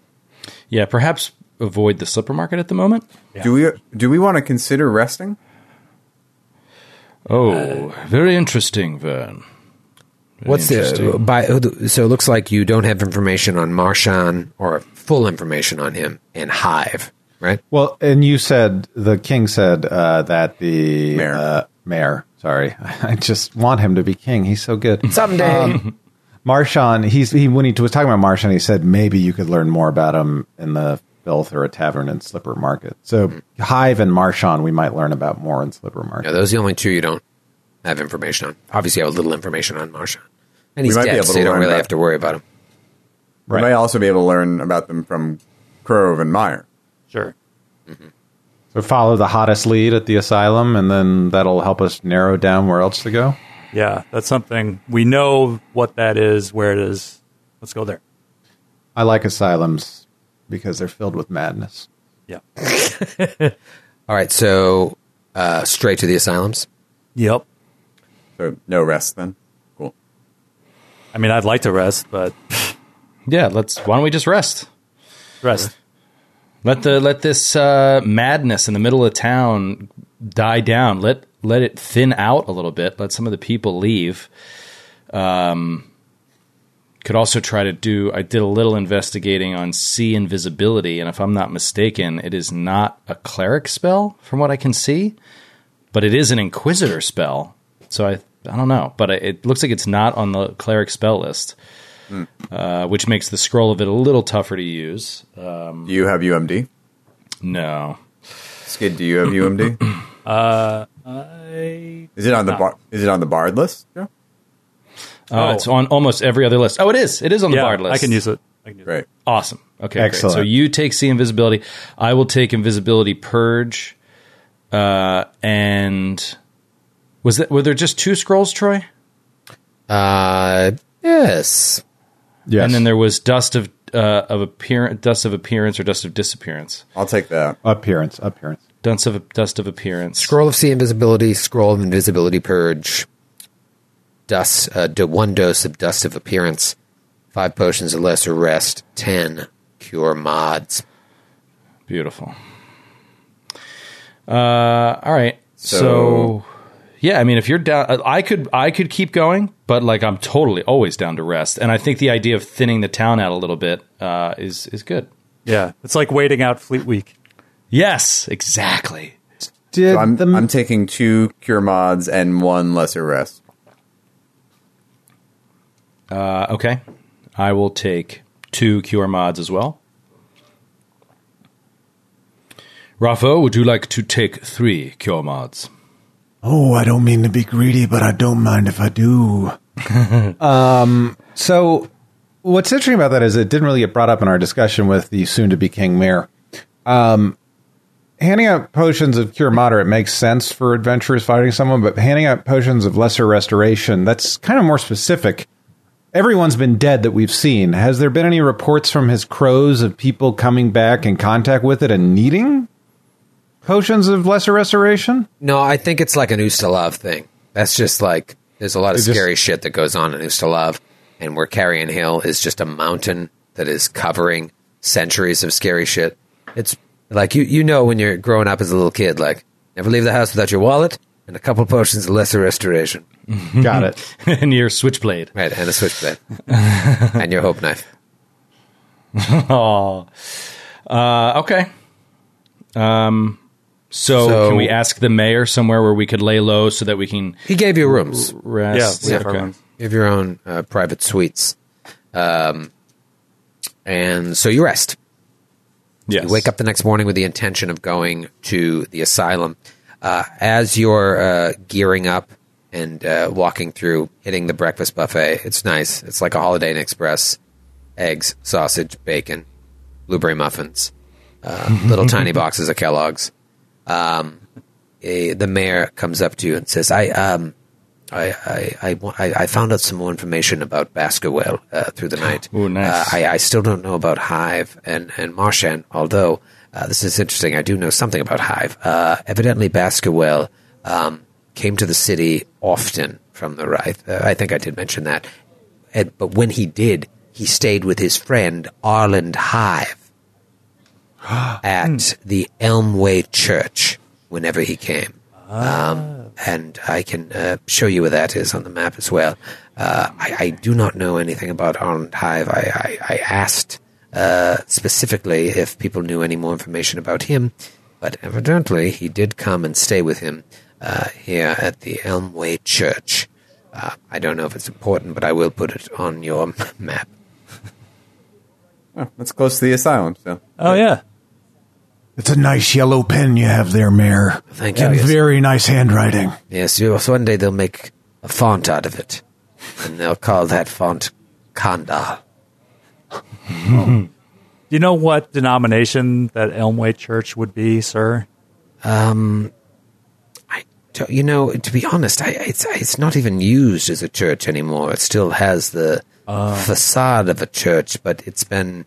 Yeah, perhaps avoid the Slipper Market at the moment. Yeah. Do we want to consider resting? Oh, very interesting, Vern. What's the so it looks like you don't have information on Marshan or full information on him and Hive, right? Well, and you said the king said that the mayor. Sorry, I just want him to be king. He's so good. Someday, Marshan. When he was talking about Marshan, he said maybe you could learn more about him in the filth or a tavern in Slipper Market. So Hive and Marshan, we might learn about more in Slipper Market. Yeah, those are the only two you don't have information on. Obviously, I have a little information on Marshan. And he's dead, so you don't really have to worry about him. Right. We might also be able to learn about them from Crove and Meyer. Sure. Mm-hmm. So follow the hottest lead at the Asylum, and then that'll help us narrow down where else to go? Yeah, that's something. We know what that is, where it is. Let's go there. I like asylums because they're filled with madness. Yeah. All right, so straight to the asylums? Yep. So no rest then? Cool. I mean, I'd like to rest, but... yeah, why don't we just rest? Rest. Let this madness in the middle of town die down. Let it thin out a little bit. Let some of the people leave. Could also try to do... I did a little investigating on sea invisibility, and if I'm not mistaken, it is not a cleric spell, from what I can see, but it is an inquisitor spell. So I don't know, but it looks like it's not on the cleric spell list, which makes the scroll of it a little tougher to use. Do you have UMD? No. Skid, do you have UMD? Is it on the bard list? Yeah. It's on almost every other list. Oh, it is. It is on the bard list. I can use it. Great. Awesome. Okay. Excellent. Great. So you take sea invisibility. I will take invisibility purge, and. Were there just two scrolls, Troy? Yes. And then there was dust of appearance, or dust of disappearance. I'll take that appearance. Dust of appearance. Scroll of sea invisibility. Scroll of invisibility purge. Dust. One dose of dust of appearance. 5 potions of lesser rest. 10 cure mods. Beautiful. All right. So yeah, I mean, if you're down, I could keep going, but like I'm totally always down to rest, and I think the idea of thinning the town out a little bit is good. Yeah, it's like waiting out Fleet Week. Yes, exactly. So I'm taking 2 cure mods and 1 lesser rest. Okay, I will take 2 cure mods as well. Raffo, would you like to take 3 cure mods? Oh, I don't mean to be greedy, but I don't mind if I do. So what's interesting about that is it didn't really get brought up in our discussion with the soon-to-be king mayor. Handing out potions of cure moderate makes sense for adventurers fighting someone, but handing out potions of lesser restoration, that's kind of more specific. Everyone's been dead that we've seen. Has there been any reports from his crows of people coming back in contact with it and needing potions of lesser restoration? No, I think it's like an Ustalav thing. That's just like, there's a lot of scary shit that goes on in Ustalav, and where Carrion Hill is just a mountain that is covering centuries of scary shit. It's like, you know when you're growing up as a little kid, like, never leave the house without your wallet and a couple of potions of lesser restoration. Got it. And your switchblade. Right, and a switchblade. And your hope knife. Oh. Okay. So can we ask the mayor somewhere where we could lay low so that we can... He gave you rooms. Rest. Yeah, we have our own. You have your own private suites. And so you rest. Yes. You wake up the next morning with the intention of going to the asylum. As you're gearing up and walking through, hitting the breakfast buffet, it's nice. It's like a Holiday Inn Express. Eggs, sausage, bacon, blueberry muffins, little tiny boxes of Kellogg's. The mayor comes up to you and says, I found out some more information about Baskerville through the night. Oh, nice. I still don't know about Hive and Marshan, although this is interesting. I do know something about Hive. Evidently, Baskerville came to the city often from the right. I think I did mention that. But when he did, he stayed with his friend Arland Hive at the Elmway Church whenever he came. And I can show you where that is on the map as well. I do not know anything about Arland Hive. I asked specifically if people knew any more information about him, but evidently he did come and stay with him here at the Elmway Church. I don't know if it's important, but I will put it on your map. Oh, that's close to the asylum. So. Oh, yeah. It's a nice yellow pen you have there, Mayor. Thank you. And yes. Very nice handwriting. Yes, one day they'll make a font out of it, and they'll call that font Kanda. Do you know what denomination that Elmway Church would be, sir? To be honest, it's not even used as a church anymore. It still has the facade of a church, but it's been...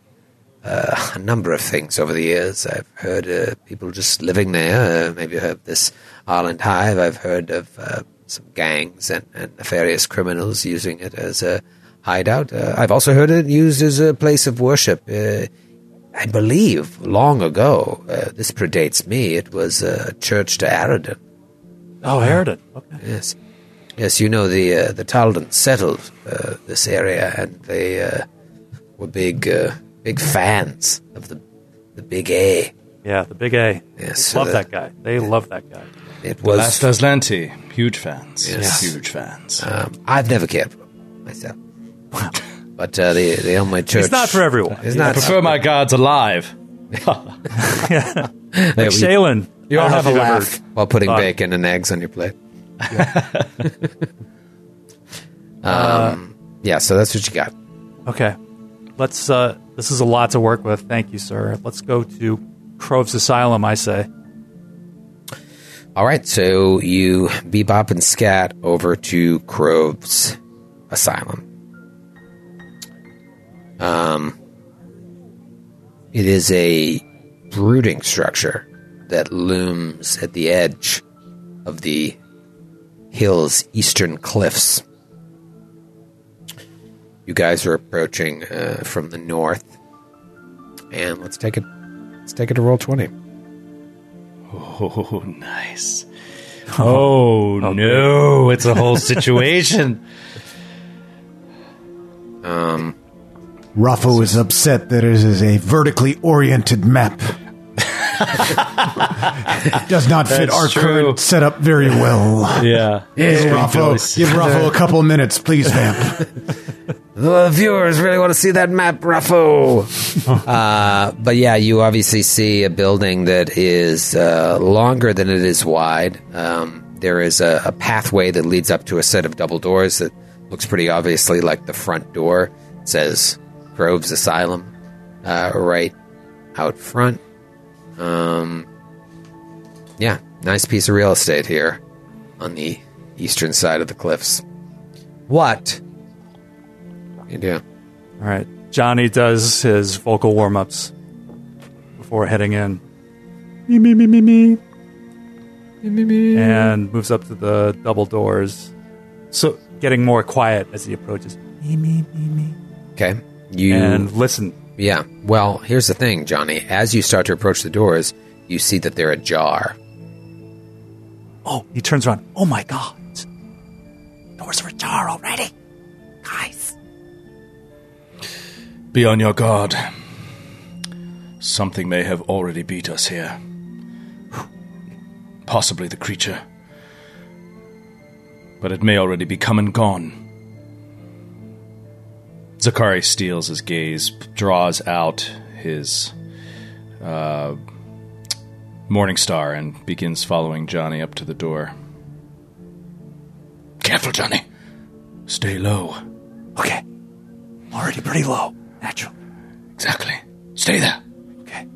a number of things over the years. I've heard people just living there. Maybe you heard of this Arland Hive. I've heard of some gangs and nefarious criminals using it as a hideout. I've also heard it used as a place of worship. I believe long ago, this predates me, it was a church to Aridon. Oh, Aridon. Okay. Yes. Yes, you know, the Taldans settled this area, and they were big fans of the Big A. Yeah, the Big A. Yes, love that guy. They love that guy. It was Las Daslanti. Huge fans. Yes. Huge fans. I've never cared for them myself. Wow. But the Elmway Church... It's not for everyone. I prefer my guards alive. Yeah. Like Shelyn. You all have a laugh while putting bacon and eggs on your plate. Yeah. Yeah, so that's what you got. Okay. Let's... this is a lot to work with. Thank you, sir. Let's go to Crove's Asylum, I say. All right, so you bebop and scat over to Crove's Asylum. It is a brooding structure that looms at the edge of the hill's eastern cliffs. You guys are approaching from the north, and let's take it to roll 20. Oh, nice! Oh no, it's a whole situation. Raffo is upset that it is a vertically oriented map. Does not fit our current setup very well. Yeah. Give Raffo a couple minutes, please, vamp. The viewers really want to see that map, Raffo. But yeah, you obviously see a building that is longer than it is wide. There is a pathway that leads up to a set of double doors that looks pretty obviously like the front door. It says Crove's Asylum right out front. Yeah, nice piece of real estate here on the eastern side of the cliffs. What You do. All right. Johnny does his vocal warm-ups before heading in. Me, me, me, me, me. Me, me, me. And moves up to the double doors. So getting more quiet as he approaches. Me, me, me, me. Okay. You and listen. Yeah. Well, here's the thing, Johnny. As you start to approach the doors, you see that they're ajar. Oh, he turns around. Oh, my God. Doors are ajar already. Guys. Be on your guard. Something may have already beat us here. Possibly the creature. But it may already be come and gone. Zakari steals his gaze, draws out his Morningstar, and begins following Johnny up to the door. Careful, Johnny. Stay low. Okay. Already pretty low. Natural. Exactly. Stay there. Okay.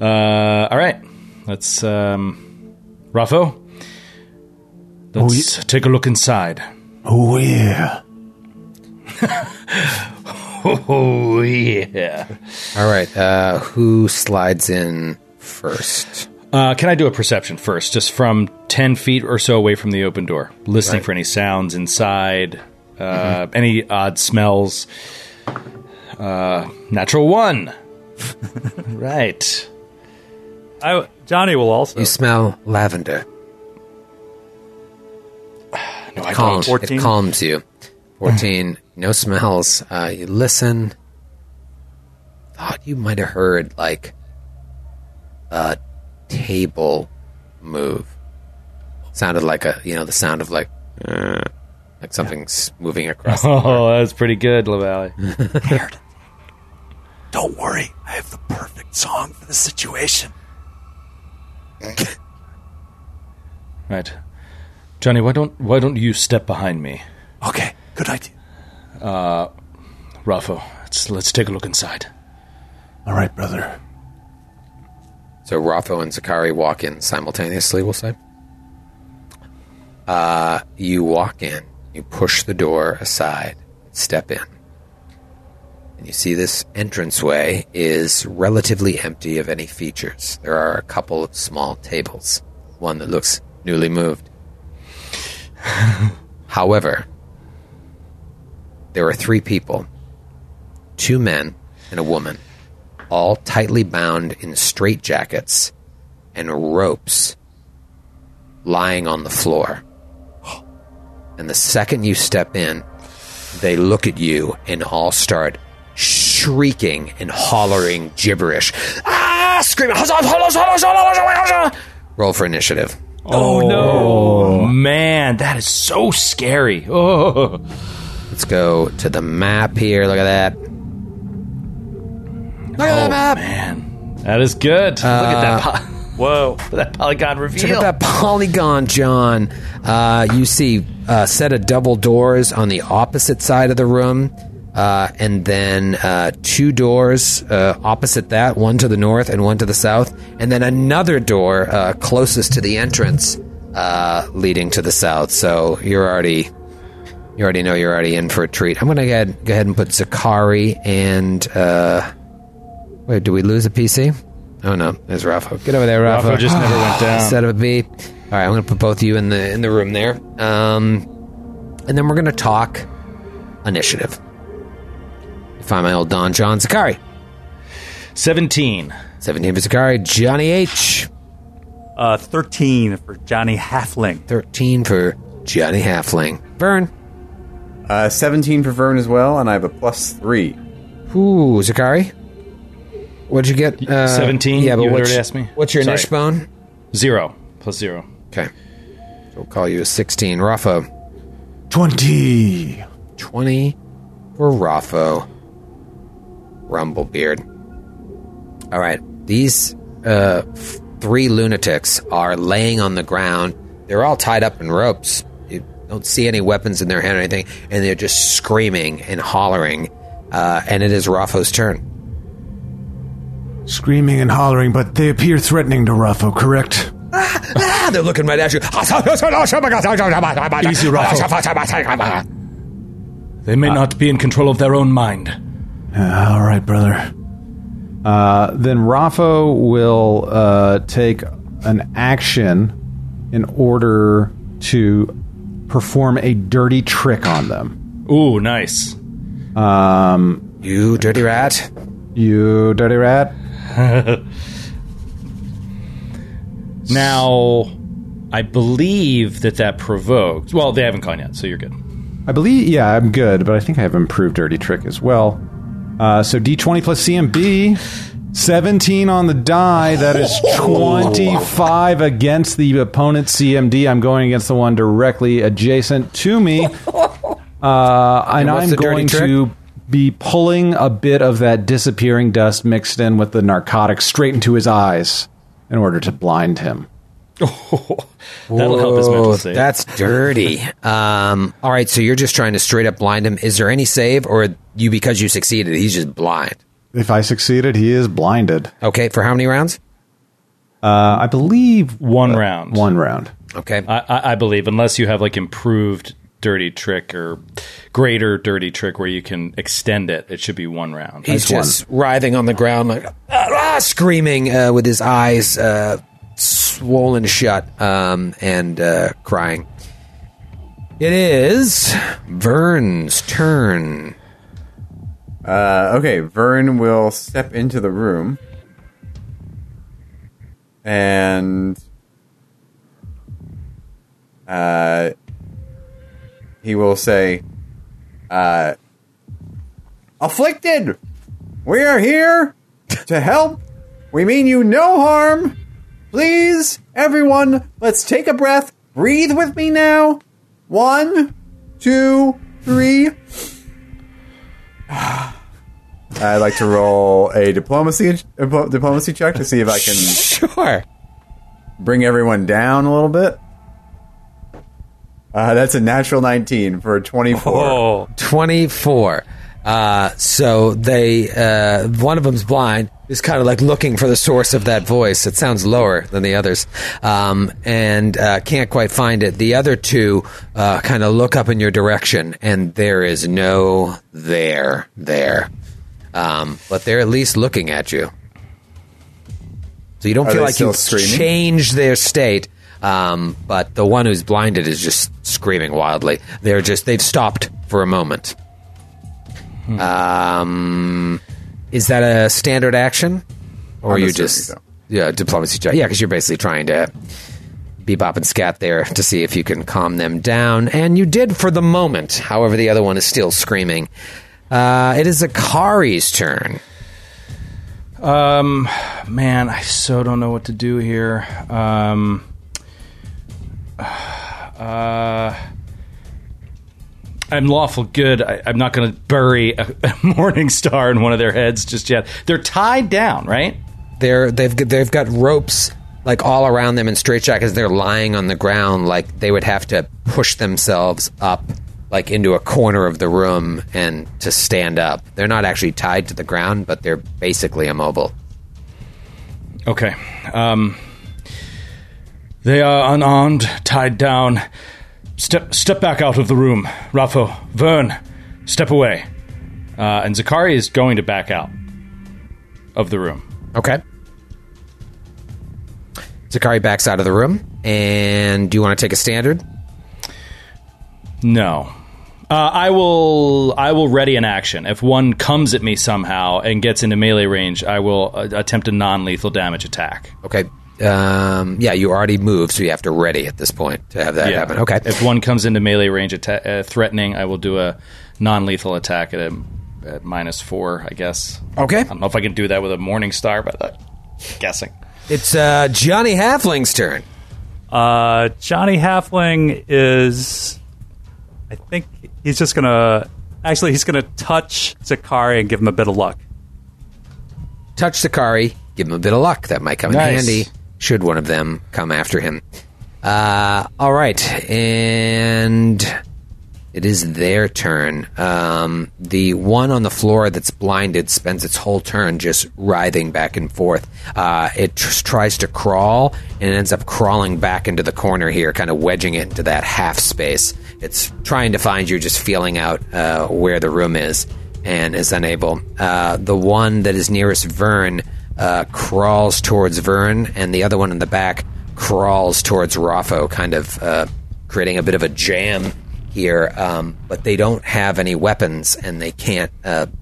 All right. Let's, Raffo, let's take a look inside. Oh, yeah. Oh, yeah. All right. Who slides in first? Can I do a perception first? Just from 10 feet or so away from the open door. Listening for any sounds inside, any odd smells. Natural one. Right. Johnny will also. You smell lavender. It calms you. 14. No smells. You listen. Thought you might have heard, like, a table move. Sounded like the sound of, like something's moving across the floor. That was pretty good, Lavallee. Don't worry. I have the perfect song for the situation. Right. Johnny, why don't you step behind me? Okay, good idea. Raffo, let's take a look inside. All right, brother. So Raffo and Zakari walk in simultaneously, we'll say. You walk in, you push the door aside, step in. And you see this entranceway is relatively empty of any features. There are a couple of small tables, one that looks newly moved. However, there are three people, two men and a woman, all tightly bound in straitjackets and ropes, lying on the floor. And the second you step in, they look at you and all start shrieking and hollering gibberish. Ah! Screaming. Roll for initiative. Oh, no. Man, that is so scary. Oh. Let's go to the map here. Look at that. Look at that map. Man. That is good. Look at that. Whoa. That polygon reveal. Look at that polygon, John. You see a set of double doors on the opposite side of the room, and then two doors opposite that, one to the north and one to the south, and then another door closest to the entrance leading to the south. So you're already in for a treat. I'm going to go ahead and put Zakari and... wait, do we lose a PC? Oh, no. There's Raffo. Get over there, Raffo. Raffo just never went down. Instead of a B. All right, I'm going to put both of you in the room there. And then we're going to talk initiative. Find my old Don John. Zakari. 17. 17 for Zakari. Johnny H. 13 for Johnny Halfling. 13 for Johnny Halfling. Vern. 17 for Vern as well, and I have a +3. Ooh, Zakari. What'd you get? 17? Yeah, but you already asked me. What's your niche bone? 0. +0. Okay. We'll call you a 16. Raffo. 20. 20 for Raffo. Rumblebeard. All right. These three lunatics are laying on the ground. They're all tied up in ropes. You don't see any weapons in their hand or anything, and they're just screaming and hollering. And it is Raffo's turn. Screaming and hollering, but they appear threatening to Raffo, correct? They're looking right at you. Easy, Raffo. They may not be in control of their own mind. All right, brother. Then Raffo will take an action in order to perform a dirty trick on them. Ooh, nice. You dirty rat. You dirty rat. Now, I believe that provoked... Well, they haven't gone yet, so you're good. I believe... Yeah, I'm good, but I think I have improved dirty trick as well. So D20 plus CMB, 17 on the die. That is 25 against the opponent's CMD. I'm going against the one directly adjacent to me. And I'm going to be pulling a bit of that disappearing dust mixed in with the narcotic straight into his eyes in order to blind him. Oh, that'll help his mental save. That's dirty. All right, so you're just trying to straight up blind him. Is there any save, or because you succeeded, he's just blind? If I succeeded, he is blinded. Okay, for how many rounds? I believe one round. One round. Okay. I believe, unless you have like improved dirty trick or greater dirty trick where you can extend it, it should be one round. He's just writhing on the ground, like screaming with his eyes swollen shut and crying. It is Vern's turn. Okay, Vern will step into the room and he will say, "Afflicted, we are here to help. We mean you no harm. Please, everyone, let's take a breath. Breathe with me now. 1, 2, 3. I'd like to roll a diplomacy check to see if I can bring everyone down a little bit. That's a natural 19 for a 24. Oh, 24. So they, one of them's blind, is kind of like looking for the source of that voice. It sounds lower than the others, and can't quite find it. The other two kind of look up in your direction, and there is no there. But they're at least looking at you. So you don't feel like you've changed their state. But the one who's blinded is just screaming wildly. They've stopped for a moment. Is that a standard action? Or are you just... Yeah, diplomacy check. Yeah, because you're basically trying to bebop and scat there to see if you can calm them down. And you did for the moment. However, the other one is still screaming. It is Akari's turn. Man, I so don't know what to do here. I'm lawful good. I'm not going to bury a morning star in one of their heads just yet. They're tied down, right? They've got ropes like all around them in straitjackets. They're lying on the ground like they would have to push themselves up like into a corner of the room and to stand up. They're not actually tied to the ground, but they're basically immobile. Okay. They are unarmed, tied down. Step back out of the room. Raffo, Vern, step away. And Zakari is going to back out of the room. Okay. Zakari backs out of the room. And do you want to take a standard? No. I will ready an action. If one comes at me somehow and gets into melee range, I will attempt a non-lethal damage attack. Okay. Yeah, you already moved, so you have to ready at this point to have that happen. Okay. If one comes into melee range threatening, I will do a non-lethal attack at -4, I guess. Okay. I don't know if I can do that with a Morning Star, but I'm guessing. It's Johnny Halfling's turn. Johnny Halfling is... I think he's just going to... Actually, he's going to touch Zakari and give him a bit of luck. Touch Zakari, give him a bit of luck. That might come in handy. Should one of them come after him. All right. And it is their turn. The one on the floor that's blinded spends its whole turn just writhing back and forth. It tries to crawl and ends up crawling back into the corner here, kind of wedging it into that half space. It's trying to find you, just feeling out where the room is, and is unable. The one that is nearest Vern crawls towards Vern, and the other one in the back crawls towards Raffo, kind of creating a bit of a jam here, but they don't have any weapons and they can't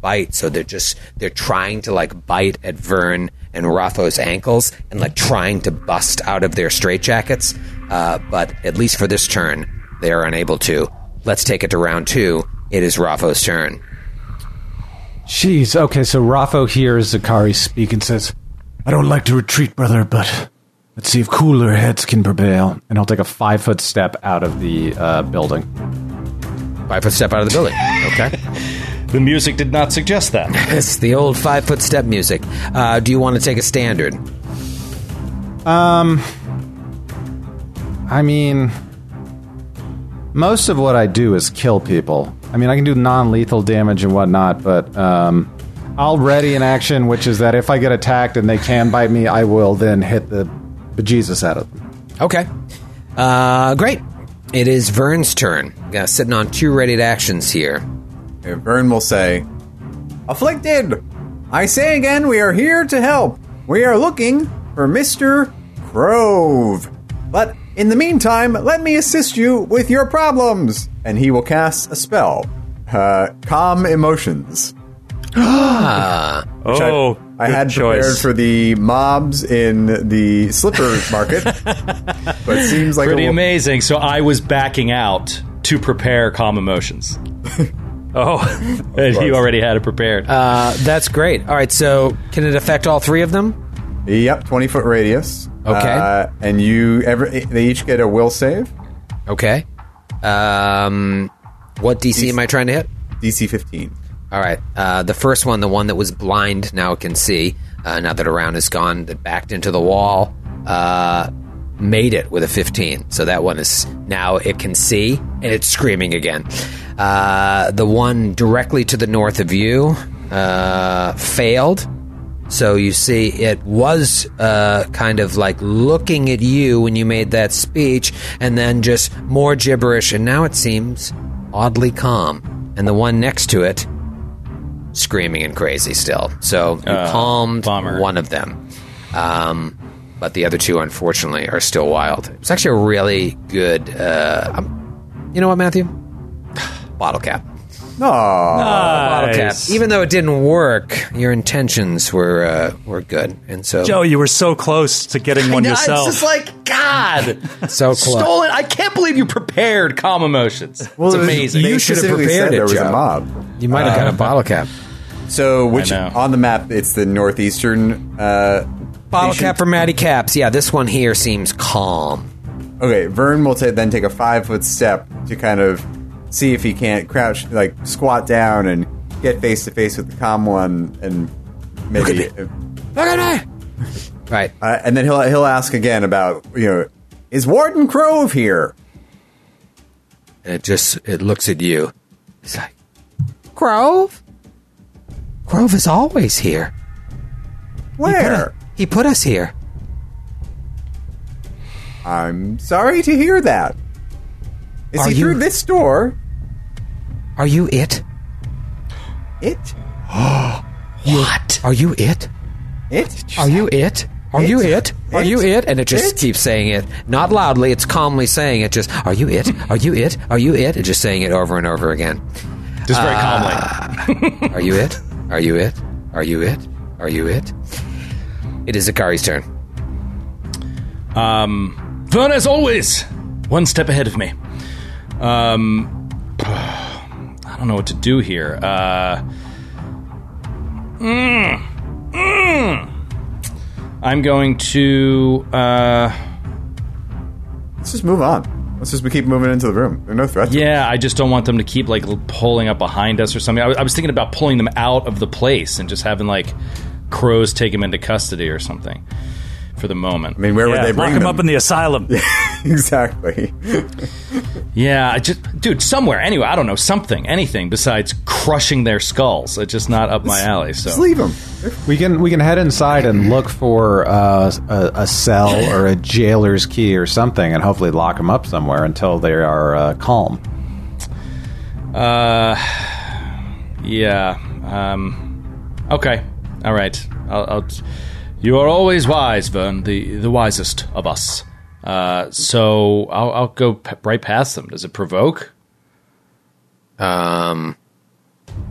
bite, so they're trying to like bite at Vern and Raffo's ankles and like trying to bust out of their straitjackets, but at least for this turn they are unable to. Let's take it to round two. It is Raffo's turn. Jeez, okay, so Raffo hears Zakari speak and says, "I don't like to retreat, brother, but let's see if cooler heads can prevail." And I'll take a 5-foot step out of the building. 5-foot step out of the building. Okay. The music did not suggest that. It's the old 5-foot step music. Do you want to take a standard? I mean, most of what I do is kill people. I mean, I can do non-lethal damage and whatnot, but I'll ready an action, which is that if I get attacked and they can bite me, I will then hit the bejesus out of them. Okay. Great. It is Vern's turn. Sitting on two readied actions here. Vern will say, "Afflicted, I say again, we are here to help. We are looking for Mr. Crove. But in the meantime, let me assist you with your problems." And he will cast a spell. Calm Emotions. I had prepared for the mobs in the Slipper Market, but it seems like pretty amazing. So I was backing out to prepare Calm Emotions. And you already had it prepared. That's great. All right, so can it affect all three of them? Yep, 20-foot radius. Okay, and they each get a will save. Okay, what DC am I trying to hit? DC 15. All right, the first one, the one that was blind, now it can see, now that a round is gone, that backed into the wall, made it with a 15. So that one is, now it can see, and it's screaming again. The one directly to the north of you failed. So you see it was kind of like looking at you when you made that speech, and then just more gibberish, and now it seems oddly calm. And the one next to it, screaming and crazy still. So you calmed one of them. But the other two, unfortunately, are still wild. It's actually a really good... you know what, Matthew? Bottle cap. Aww, nice. Bottle cap. Even though it didn't work, your intentions were good. And so, Joe, you were so close to getting one yourself. It's just like, God. So close. Stolen. I can't believe you prepared Calm Emotions. Well, it's amazing. You should have prepared it, Joe. A mob. You might have got a bottle cap. So, which on the map, it's the northeastern bottle cap for Matty Caps. Yeah, this one here seems calm. Okay, Vern will then take a 5-foot step to kind of see if he can't crouch, like squat down and get face to face with the calm one, and maybe. Right, and then he'll ask again about, you know, is Warden Crove here? And it looks at you. It's like, Crove? Crove is always here. Where? He put us here. I'm sorry to hear that. Through this door? Are you it? It? What? Are you it? It? Are you it? Are you it? Are you it? And it just keeps saying it. Not loudly, it's calmly saying it. Just, are you it? Are you it? Are you it? And just saying it over and over again. Just very calmly. Are you it? Are you it? Are you it? Are you it? It is Zakari's turn. Vern, as always, one step ahead of me. I don't know what to do here. I'm going to... Let's just move on. Let's just keep moving into the room. There are no threats. Yeah, I just don't want them to keep like pulling up behind us or something. I was thinking about pulling them out of the place and just having like crows take them into custody or something for the moment. I mean, where would they bring them? Lock them up in the asylum. Exactly. Yeah, somewhere. Anyway, I don't know, anything besides crushing their skulls. It's just not up my alley. So just leave them. We can head inside and look for a cell or a jailer's key or something, and hopefully lock them up somewhere until they are calm. Yeah. Okay. All right. You are always wise, Vern. The wisest of us. So I'll go right past them. Does it provoke?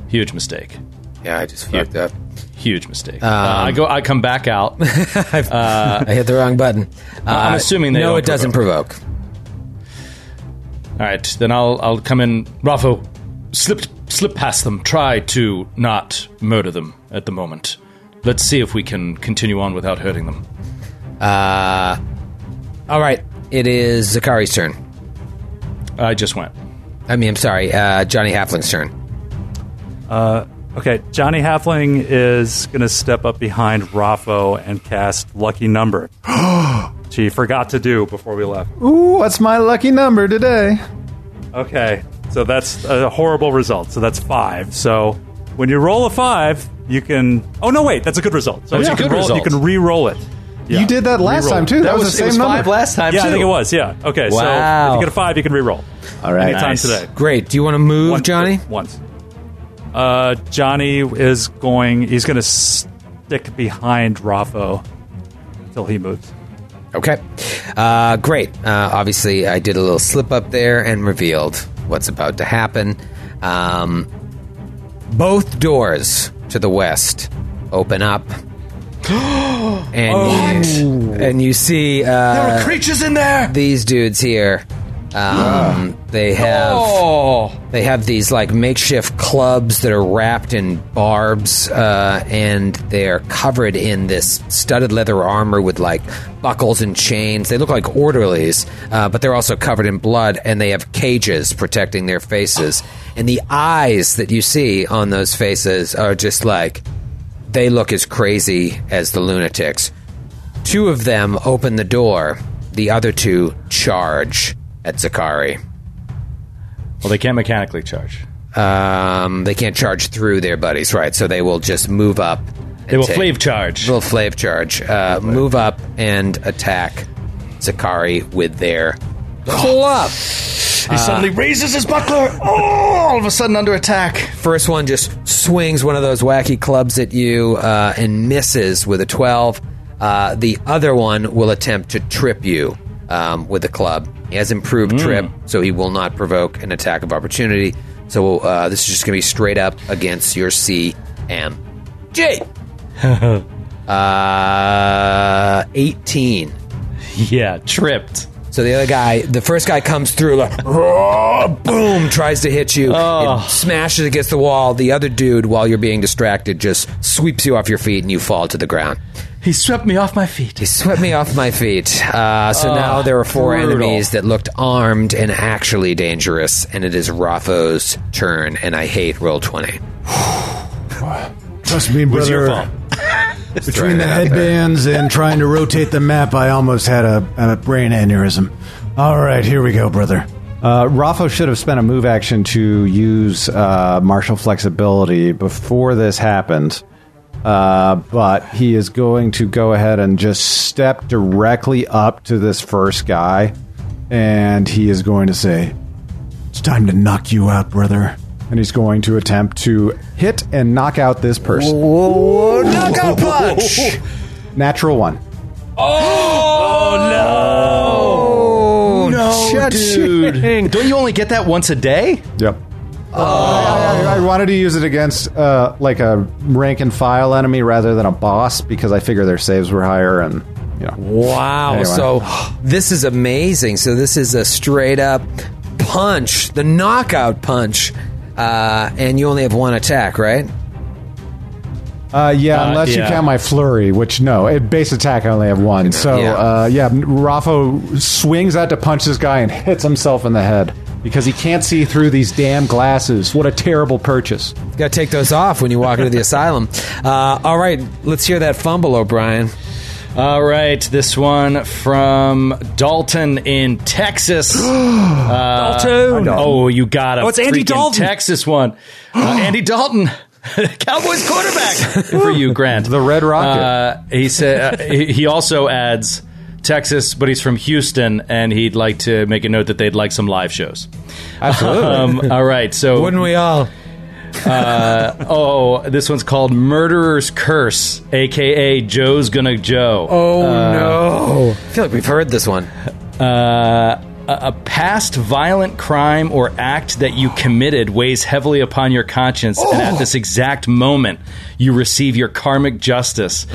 Huge mistake. Yeah, I just fucked up. Huge mistake. I come back out. I hit the wrong button. I'm assuming they don't. No, it doesn't provoke. All right, then I'll come in. Raffo, slip past them. Try to not murder them at the moment. Let's see if we can continue on without hurting them. All right, it is Zakari's turn. I just went. I mean, I'm sorry, Johnny Halfling's turn. Okay, Johnny Halfling is going to step up behind Raffo and cast Lucky Number. She forgot to do before we left. Ooh, what's my lucky number today? Okay, so that's a horrible result. So that's 5. So when you roll a 5, you can... Oh, no, wait, that's a good result. So you can re-roll it. Yeah. You did that last time, too. That was the same number. 5 last time, too. I think it was, yeah. Okay, wow. So if you get a 5, you can re-roll. All right. Anytime today. Great. Do you want to move, Johnny? Once. Johnny is going... He's going to stick behind Raffo until he moves. Okay. Great. Obviously, I did a little slip up there and revealed what's about to happen. Both doors to the west open up. And, you see... there were creatures in there! These dudes here... They have these like makeshift clubs that are wrapped in barbs, and they're covered in this studded leather armor with like buckles and chains. They look like orderlies, but they're also covered in blood, and they have cages protecting their faces. And the eyes that you see on those faces are just like, they look as crazy as the lunatics. 2 of them open the door. The other 2 charge at Zakari. Well, they can't mechanically charge. They can't charge through their buddies, right? So they will just move up. They will flave charge. Will flave charge. Move up and attack Zakari with their club. He suddenly raises his buckler. Oh, all of a sudden under attack. First one just swings one of those wacky clubs at you and misses with a 12. The other one will attempt to trip you with a club. He has improved trip, so he will not provoke an attack of opportunity. So this is just going to be straight up against your CMG. 18. Yeah, tripped. So the other guy, the first guy comes through, like, boom, tries to hit you. It smashes against the wall. The other dude, while you're being distracted, just sweeps you off your feet and you fall to the ground. He swept me off my feet. So now there are 4 enemies that looked armed and actually dangerous, and it is Raffo's turn, and I hate roll 20. Trust me, brother. What's your fault? Between the headbands and trying to rotate the map, I almost had a brain aneurysm. All right, here we go, brother. Raffo should have spent a move action to use martial flexibility before this happened, but he is going to go ahead and just step directly up to this first guy, and he is going to say, "It's time to knock you out, brother." And he's going to attempt to hit and knock out this person. Whoa, knockout punch! Natural 1. Oh, no, dude. Don't you only get that once a day? Yep. Oh. I wanted to use it against like a rank and file enemy rather than a boss because I figure their saves were higher and... You know. Wow, anyway. So this is amazing. So this is a straight up punch, the knockout punch. And you only have 1 attack, right? Yeah, unless you count my flurry, which, no, base attack I only have 1. So, Raffo swings out to punch this guy and hits himself in the head because he can't see through these damn glasses. What a terrible purchase. Got to take those off when you walk into the asylum. All right, let's hear that fumble, O'Brien. All right, this one from Dalton in Texas. Dalton! Oh, you got a freaking Dalton. Texas one. Andy Dalton, Cowboys quarterback for you, Grant. The Red Rocket. He also adds, Texas, but he's from Houston, and he'd like to make a note that they'd like some live shows. Absolutely. All right, so... Wouldn't we all? This one's called Murderer's Curse, a.k.a. Joe's Gonna Joe. Oh, no. I feel like we've heard this one. A past violent crime or act that you committed weighs heavily upon your conscience, and at this exact moment, you receive your karmic justice.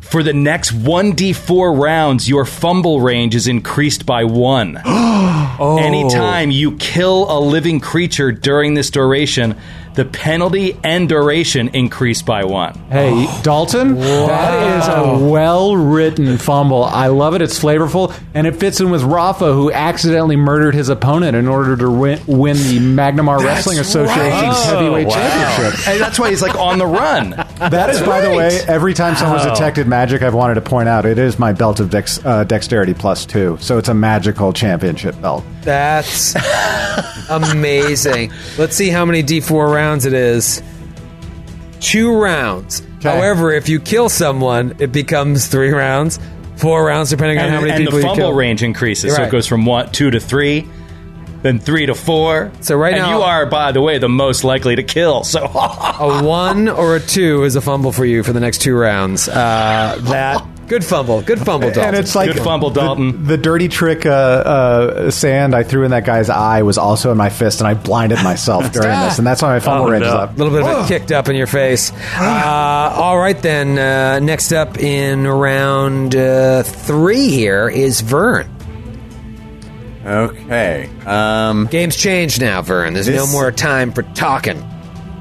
For the next 1d4 rounds, your fumble range is increased by 1. Anytime you kill a living creature during this duration, the penalty and duration increase by 1. Hey, Dalton, that is a well-written fumble. I love it. It's flavorful, and it fits in with Raffo, who accidentally murdered his opponent in order to win the Magnamar Wrestling Association's heavyweight championship. And that's why he's like on the run. That is, by the way, every time someone's detected magic, I've wanted to point out it is my belt of dexterity +2, so it's a magical championship belt. That's amazing. Let's see how many d4 rounds it is. 2 rounds. Okay. However, if you kill someone, it becomes 3 rounds, 4 rounds, depending on how many people you kill. And the fumble range increases, so it goes from 2 to 3, then 3 to 4. So now you are, by the way, the most likely to kill. So a 1 or a 2 is a fumble for you for the next 2 rounds. Good fumble, Dalton. And it's like good fumble, Dalton. The dirty trick sand I threw in that guy's eye was also in my fist, and I blinded myself during this, and that's why my fumble range is up. A little bit of it kicked up in your face. All right, then. Next up in round 3 here is Vern. Okay. Game's changed now, Vern. There's no more time for talking.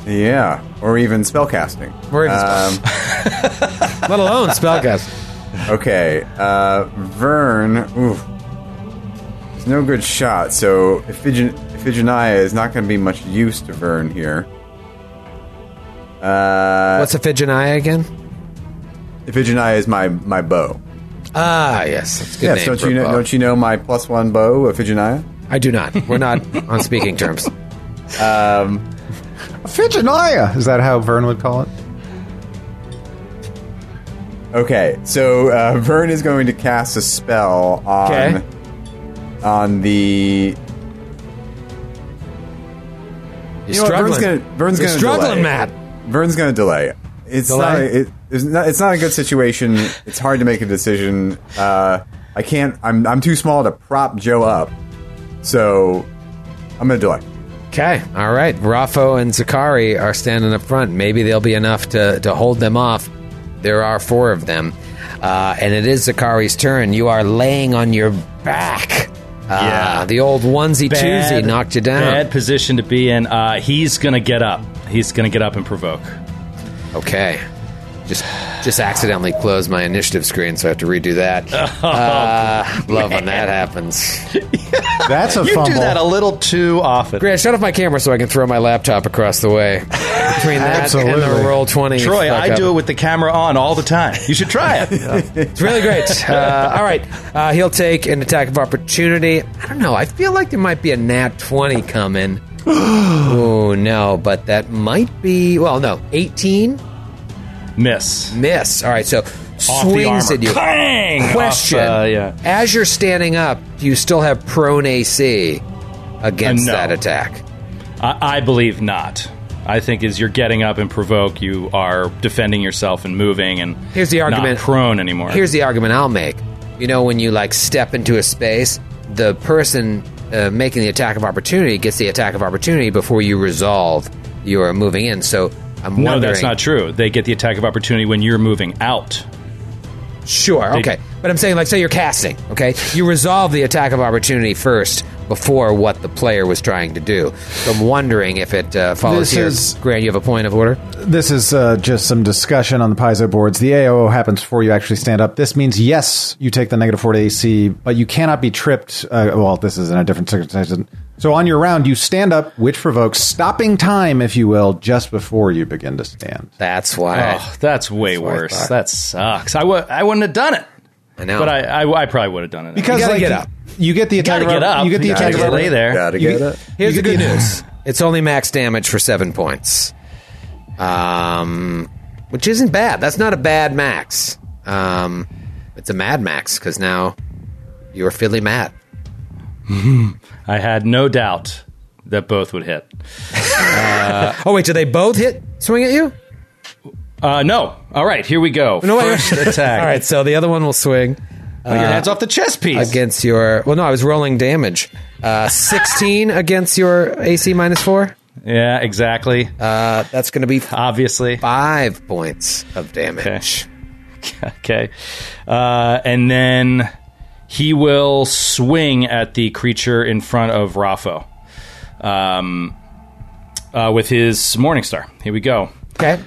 Yeah, or even spellcasting. Let alone spellcasting. Okay, Vern, oof, it's no good shot, so Iphigenia is not going to be much use to Vern here. What's Iphigenia again? Iphigenia is my bow. Ah, yes, that's a good name. Don't you know? Don't you know my +1 bow, Iphigenia? I do not. We're not on speaking terms. Iphigenia, is that how Vern would call it? Okay, so Vern is going to cast a spell on the... Vern's struggling, Matt. Vern's going to delay. It's not a good situation. It's hard to make a decision. I can't. I'm too small to prop Joe up, so I'm going to delay. Okay, all right. Raffo and Zakari are standing up front. Maybe they'll be enough to hold them off. There are 4 of them. And it is Zakari's turn. You are laying on your back. The old onesie-twosie knocked you down. Bad position to be in. He's going to get up. He's going to get up and provoke. Okay. Just accidentally closed my initiative screen, so I have to redo that. Love when that happens. That's a fumble. You do that a little too often. Grant, shut off my camera so I can throw my laptop across the way. Between that and the roll 20. Troy, I do it with the camera on all the time. You should try it. It's really great. All right. He'll take an attack of opportunity. I don't know. I feel like there might be a nat 20 coming. Oh, no. But that might be... Well, no. 18? Miss. All right, so swings at you. Bang! Question. As you're standing up, do you still have prone AC against that attack? I believe not. I think as you're getting up and provoke, you are defending yourself and moving and here's the argument, not prone anymore. Here's the argument I'll make. You know, when you, like, step into a space, the person making the attack of opportunity gets the attack of opportunity before you resolve your moving in, so... No, that's not true. They get the attack of opportunity when you're moving out. Sure, okay. But I'm saying, like, say you're casting, okay? You resolve the attack of opportunity first before what the player was trying to do. So I'm wondering if it follows here. Grant, you have a point of order? This is just some discussion on the Paizo boards. The AOO happens before you actually stand up. This means, yes, you take the -4 to AC, but you cannot be tripped. Well, this is in a different circumstance. So on your round, you stand up, which provokes stopping time, if you will, just before you begin to stand. That's why. Oh, that's way worse. That sucks. I wouldn't have done it. I know. But I probably would have done it. Because you get up. You get the attack. You get the attack. Lay there. Gotta get up. Here's the good news. It's only max damage for 7 points, which isn't bad. That's not a bad max. It's a mad max because now You were Philly Matt. I had no doubt that both would hit. Oh, wait, do they both hit? Swing at you? No. All right, here we go. No, first attack. All right, so the other one will swing. Your hands off the chess piece. Against your... Well, no, I was rolling damage. 16 against your AC minus 4. Yeah, exactly. That's going to be... Obviously. 5 points of damage. Okay. And then he will swing at the creature in front of Raffo with his Morningstar. Here we go. Okay.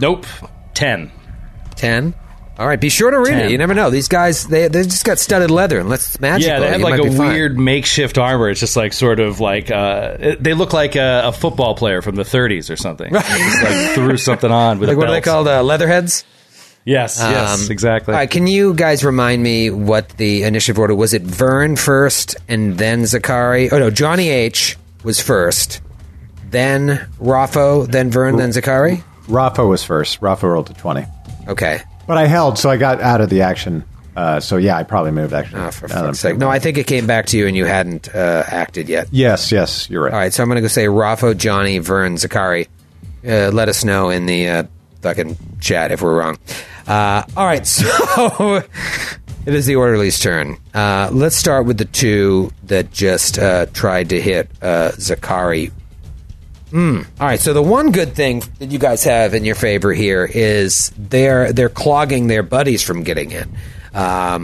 Nope. 10. All right, be sure to read it. You never know. These guys, they just got studded leather, unless it's magical. Yeah, they have like a weird makeshift armor. It's just like sort of like, they look like a football player from the 30s or something. Right. Just like threw something on with like a belt. What are they called, leatherheads? Yes, exactly. All right, can you guys remind me what the initiative order was? It Vern first and then Zakari? Oh, no, Johnny H was first, then Raffo, then Vern, then Zakari? Raffo was first. Raffo rolled to 20. Okay. But I held, so I got out of the action. So, yeah, I probably moved, actually. Oh, for fuck's sake. No, I think it came back to you, and you hadn't acted yet. Yes, you're right. All right, so I'm going to go say Raffo, Johnny, Vern, Zakari. Let us know in the fucking chat if we're wrong. All right, so it is the orderly's turn. Let's start with the two that just tried to hit Zakari. All right, so the one good thing that you guys have in your favor here is they're clogging their buddies from getting in. I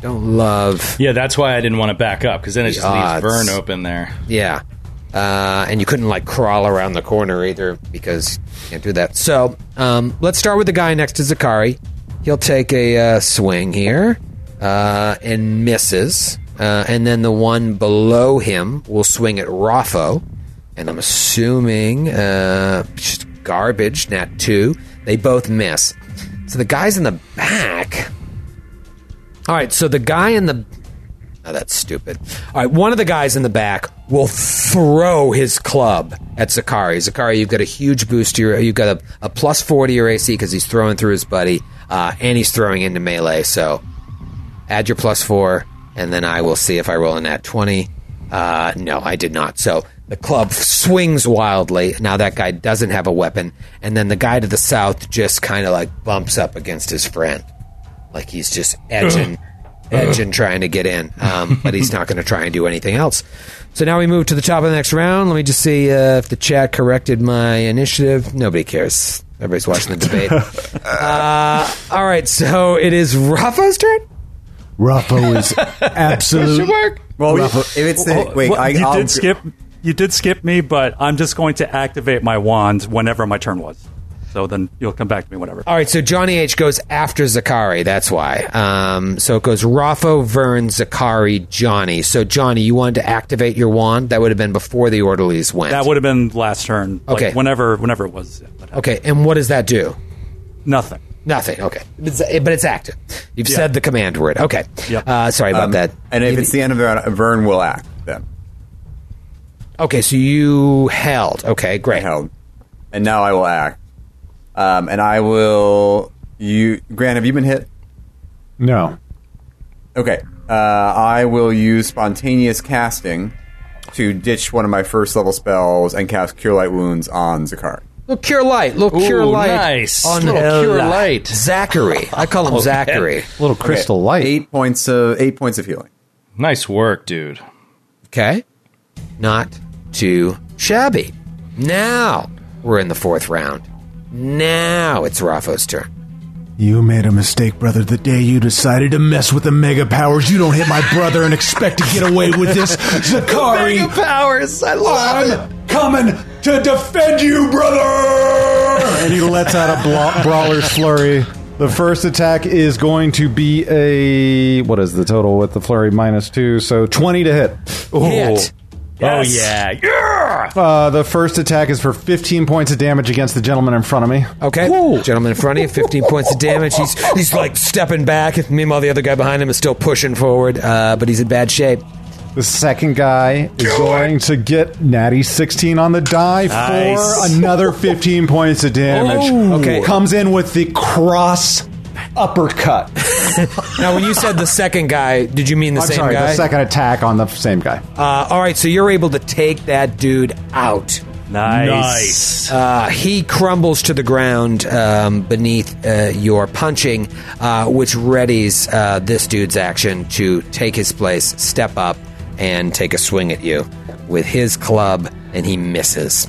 don't love... Yeah, that's why I didn't want to back up, because then it just leaves Vern open there. Yeah, and you couldn't, like, crawl around the corner either, because you can't do that. So let's start with the guy next to Zakari. He'll take a swing here and misses. And then the one below him will swing at Raffo. And I'm assuming just garbage, nat 2. They both miss. So the guy's in the back. All right, so the guy in the... Oh, that's stupid. All right, one of the guys in the back will throw his club at Zakari. Zakari, you've got a huge boost to your... You've got a plus 4 to your AC because he's throwing through his buddy. And he's throwing into melee. So add your plus 4... And then I will see if I roll a nat 20. No, I did not. So the club swings wildly. Now that guy doesn't have a weapon. And then the guy to the south just kind of like bumps up against his friend. Like he's just edging, trying to get in. But he's not going to try and do anything else. So now we move to the top of the next round. Let me just see if the chat corrected my initiative. Nobody cares. Everybody's watching the debate. All right, so it is Rafa's turn? Raffo is absolute. Well, Raffo, if it's the, wait, well, you did skip me, but I'm just going to activate my wand whenever my turn was. So then you'll come back to me whenever. All right, so Johnny H goes after Zakari. That's why. So it goes Raffo, Vern, Zakari, Johnny. So Johnny, you wanted to activate your wand. That would have been before the orderlies went. That would have been last turn. Okay, like whenever it was. Okay, and what does that do? Nothing. Nothing. Okay, but it's active. You've said the command word. Okay. Yep. Sorry about that. And if it's the end of the round, Vern will act then. Okay, so you held. Okay, great. I held, and now I will act. And I will. You, Grant, have you been hit? No. Okay. I will use spontaneous casting to ditch one of my first level spells and cast Cure Light Wounds on Zakari. Little cure light. Nice. On little cure light. Zakari. I call him Zakari. Little crystal light. 8 points of healing. Nice work, dude. Okay. Not too shabby. Now we're in the fourth round. Now it's Raffo's turn. You made a mistake, brother, the day you decided to mess with the mega powers. You don't hit my brother and expect to get away with this. Zakari. Mega powers. I love it. Coming to defend you, brother! And he lets out a brawler's flurry. The first attack is going to be a... What is the total with the flurry? -2, so 20 to hit. Ooh. Hit. Yes. Oh, yeah. Yeah! The first attack is for 15 points of damage against the gentleman in front of me. Okay. Ooh. Gentleman in front of you, 15 points of damage. He's like stepping back. Meanwhile, the other guy behind him is still pushing forward, but he's in bad shape. The second guy is going to get natty 16 on the die for another 15 points of damage. Oh. Okay. Comes in with the cross uppercut. Now, when you said the second guy, did you mean the same guy? The second attack on the same guy. All right, so you're able to take that dude out. Nice. He crumbles to the ground beneath your punching, which readies this dude's action to take his place, step up, and take a swing at you with his club, and he misses.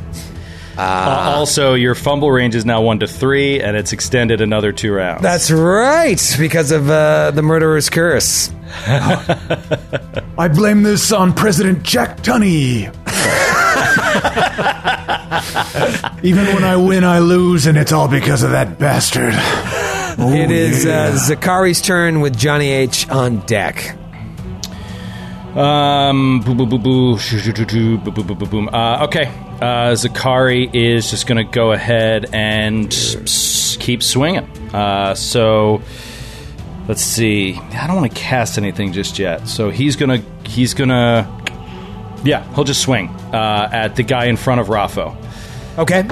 Also, your fumble range is now 1 to 3, and it's extended another 2 rounds. That's right, because of the murderer's curse. I blame this on President Jack Tunney. Even when I win, I lose, and it's all because of that bastard. Ooh, it is Zakari's turn with Johnny H on deck. Okay. Zakari is just going to go ahead and keep swinging. So let's see. I don't want to cast anything just yet. So he'll just swing at the guy in front of Raffo. Okay.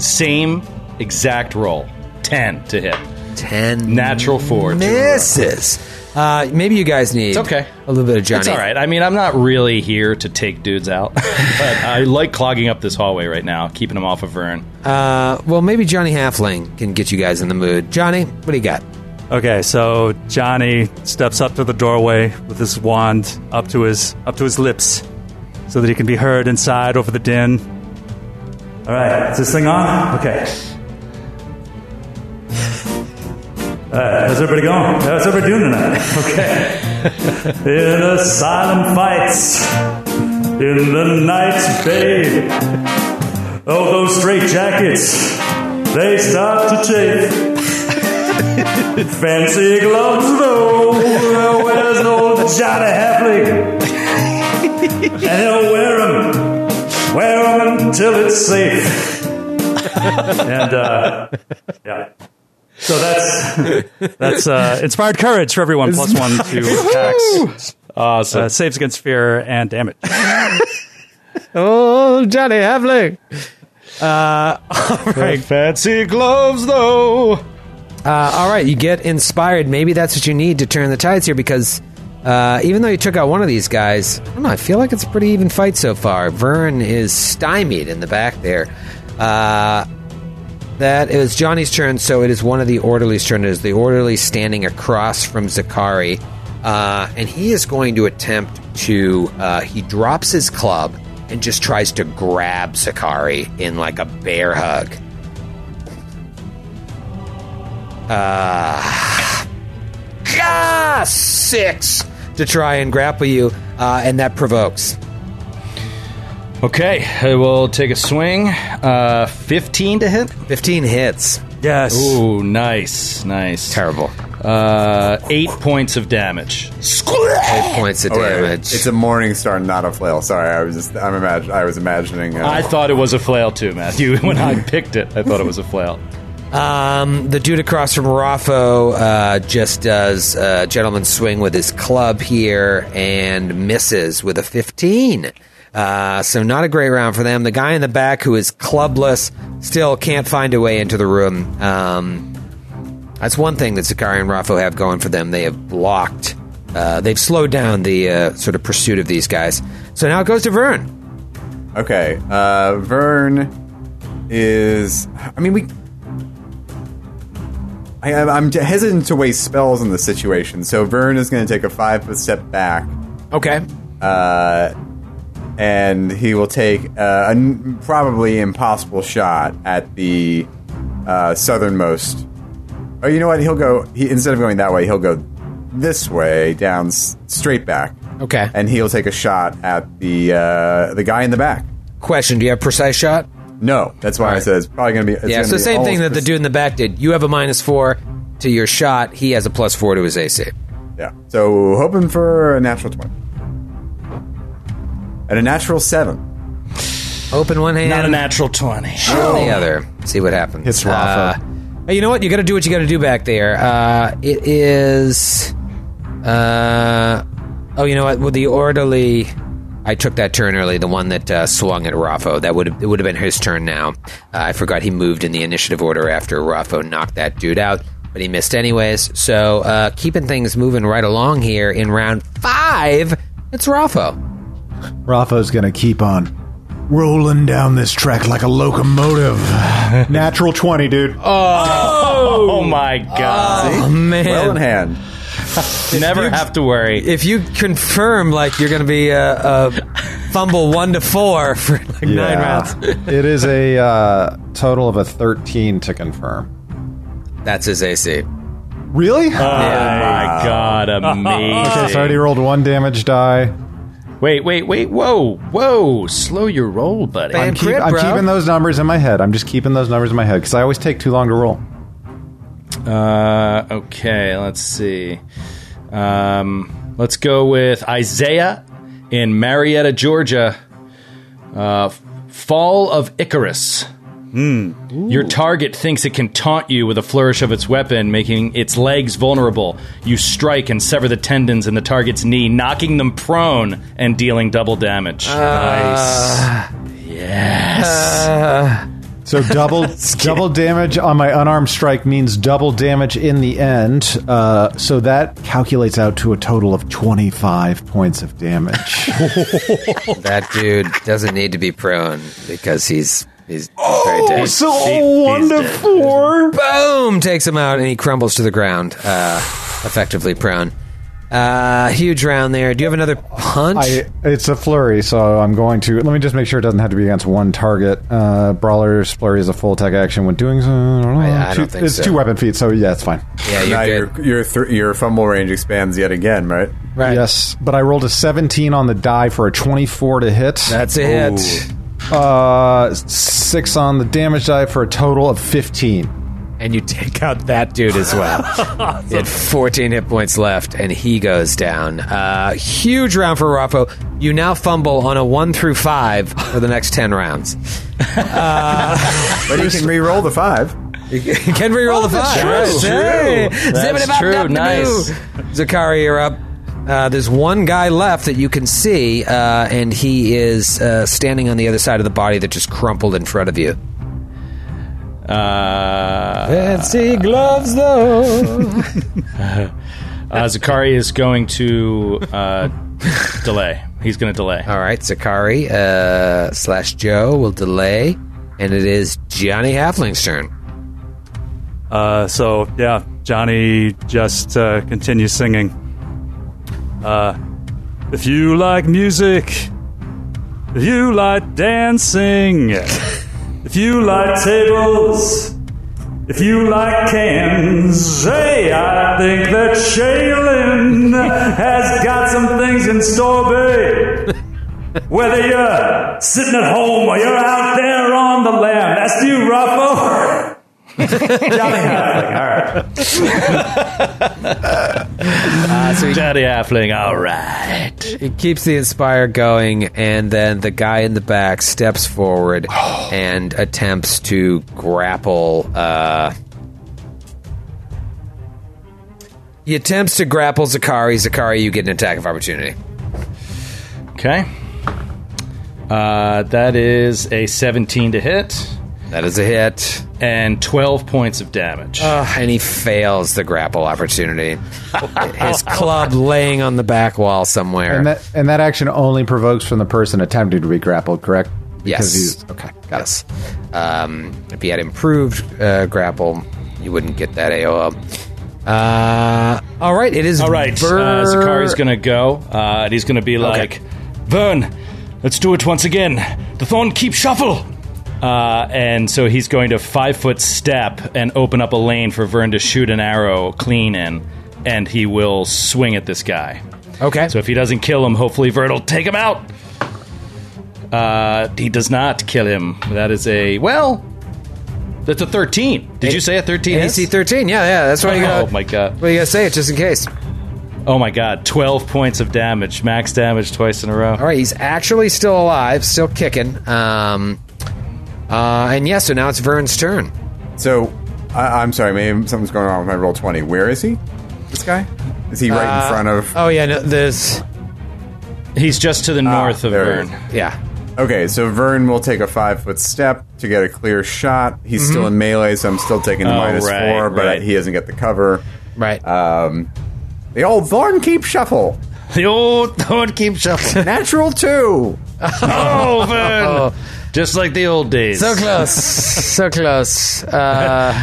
Same exact roll. 10 to hit. 10 natural 4 misses. Maybe you guys need a little bit of Johnny. It's all right. I mean, I'm not really here to take dudes out, but I like clogging up this hallway right now, keeping them off of Vern. Well, maybe Johnny Halfling can get you guys in the mood. Johnny, what do you got? Okay, so Johnny steps up to the doorway with his wand up to his lips, so that he can be heard inside over the din. All right, is this thing on? Okay. How's everybody going? How's everybody doing tonight? Okay. In the silent fights, in the night's babe, oh, those straight jackets, they start to chafe. Fancy gloves, though, where's old Johnny Halfling? And he'll wear them until it's safe. And, yeah. So that's inspired courage for everyone. Plus 1 to attacks. Awesome. Saves against fear and damage. Oh, Johnny Havling. All right. Fancy gloves, though. All right, you get inspired. Maybe that's what you need to turn the tides here, because even though you took out one of these guys, I don't know, I feel like it's a pretty even fight so far. Vern is stymied in the back there. That is Johnny's turn, so it is one of the orderly's turn. It is the orderly standing across from Zakari, and he is going to attempt to... he drops his club and just tries to grab Zakari in, like, a bear hug. Gah! 6 to try and grapple you, and that provokes... Okay, I will take a swing. 15 to hit? 15 hits. Yes. Ooh, nice. Terrible. 8 points of damage. 8 points of damage. It's a Morningstar, not a flail. Sorry, I was imagining... I thought it was a flail too, Matthew. When I picked it, I thought it was a flail. The dude across from Raffo just does a gentleman's swing with his club here and misses with a 15. So not a great round for them. The guy in the back who is clubless still can't find a way into the room. That's one thing that Zakari and Raffo have going for them. They have blocked. They've slowed down the sort of pursuit of these guys. So now it goes to Vern. Okay. Vern is... I mean, I'm hesitant to waste spells in this situation. So Vern is going to take a 5-foot step back. Okay. And he will take a probably impossible shot at the southernmost. Oh, you know what? He'll go... instead of going that way, he'll go this way, down straight back. Okay. And he'll take a shot at the guy in the back. Question, do you have precise shot? No. That's why I said it's probably going to be... Yeah, it's the same thing that the dude in the back did. You have a -4 to your shot. He has a +4 to his AC. Yeah. So hoping for a natural 20. And a natural 7. Open one hand. Not a natural 20. Shut the other. See what happens. Hits Rafa. You know what? You got to do what you got to do back there. It is... you know what? With the orderly... I took that turn early, the one that swung at Raffo. It would have been his turn now. I forgot he moved in the initiative order after Raffo knocked that dude out. but he missed anyways. So keeping things moving right along here in round 5, it's Raffo. Raffo's going to keep on rolling down this track like a locomotive. Natural 20, dude. Oh my God. Oh, man. Well in hand. Never have to worry. If you confirm, like, you're going to be a fumble 1 to 4 for like 9 rounds. It is a total of a 13 to confirm. That's his AC. Really? Oh my God, amazing. Okay, so I already rolled 1 damage die. Wait, whoa, slow your roll, buddy. I'm keeping those numbers in my head. I'm just keeping those numbers in my head, because I always take too long to roll. Okay, let's see. Let's go with Isaiah in Marietta, Georgia. Fall of Icarus. Your target thinks it can taunt you with a flourish of its weapon, making its legs vulnerable. You strike and sever the tendons in the target's knee, knocking them prone and dealing double damage. Nice. Yes. So double damage on my unarmed strike means double damage in the end. So that calculates out to a total of 25 points of damage. That dude doesn't need to be prone because he's very dead. So 1 to 4. Boom! Takes him out and he crumbles to the ground, effectively prone. Huge round there. Do you have another punch? It's a flurry, so I'm going to... Let me just make sure it doesn't have to be against one target. Brawler's flurry is a full attack action when doing... I don't think so. It's 2 weapon feet, so yeah, it's fine. Yeah, your fumble range expands yet again, right? Right. Yes, but I rolled a 17 on the die for a 24 to hit. That's a hit. 6 on the damage die for a total of 15. And you take out that dude as well. Awesome. He had 14 hit points left, and he goes down. Huge round for Raffo. You now fumble on a 1 through 5 for the next 10 rounds. But he can re-roll the 5. He can re-roll the 5. That's true. Hey, that's true. Nice. Zakari, you're up. There's one guy left that you can see, and he is standing on the other side of the body that just crumpled in front of you. Fancy gloves, though. Zakari is going to delay. He's going to delay. All right, Zakari / Joe will delay, and it is Johnny Halfling's turn. So, yeah, Johnny just continues singing. If you like music, if you like dancing... If you like tables, if you like cans, hey, I think that Shelyn has got some things in store, babe. Whether you're sitting at home or you're out there on the lam, that's you, Raffo. Johnny Halfling, all right. So Johnny Halfling, all right. He keeps the Inspire going, and then the guy in the back steps forward and attempts to grapple. He attempts to grapple Zakari. Zakari, you get an attack of opportunity. Okay. That is a 17 to hit. That is a hit. And 12 points of damage. And he fails the grapple opportunity. His club laying on the back wall somewhere. And that action only provokes from the person attempting to be grappled, correct? Because yes. Okay, got us. If he had improved grapple, you wouldn't get that AOL. All right, it is... All right, Zakari's going to go. And he's going to be like, okay. Vern, let's do it once again. The Thorn Keep Shuffle! And so he's going to 5-foot step and open up a lane for Vern to shoot an arrow clean in, and he will swing at this guy. Okay. So if he doesn't kill him, hopefully Vern will take him out. He does not kill him. That is a, that's a 13. Did you say a 13? AC 13, yeah, that's what you got. Oh, my God. What do you got to say, just in case. Oh, my God, 12 points of damage. Max damage twice in a row. All right, he's actually still alive, still kicking. So now it's Vern's turn. So, I'm sorry, maybe something's going on with my roll 20. Where is he? This guy? Is he right in front of... Oh, yeah, no, there's... He's just to the north of Vern. Yeah. Okay, so Vern will take a 5-foot step to get a clear shot. He's still in melee, so I'm still taking the -4, but he doesn't get the cover. Right. The old Thornkeep shuffle. The old Thornkeep shuffle. Natural 2. Oh, Vern. Oh. Just like the old days. So close. So close. All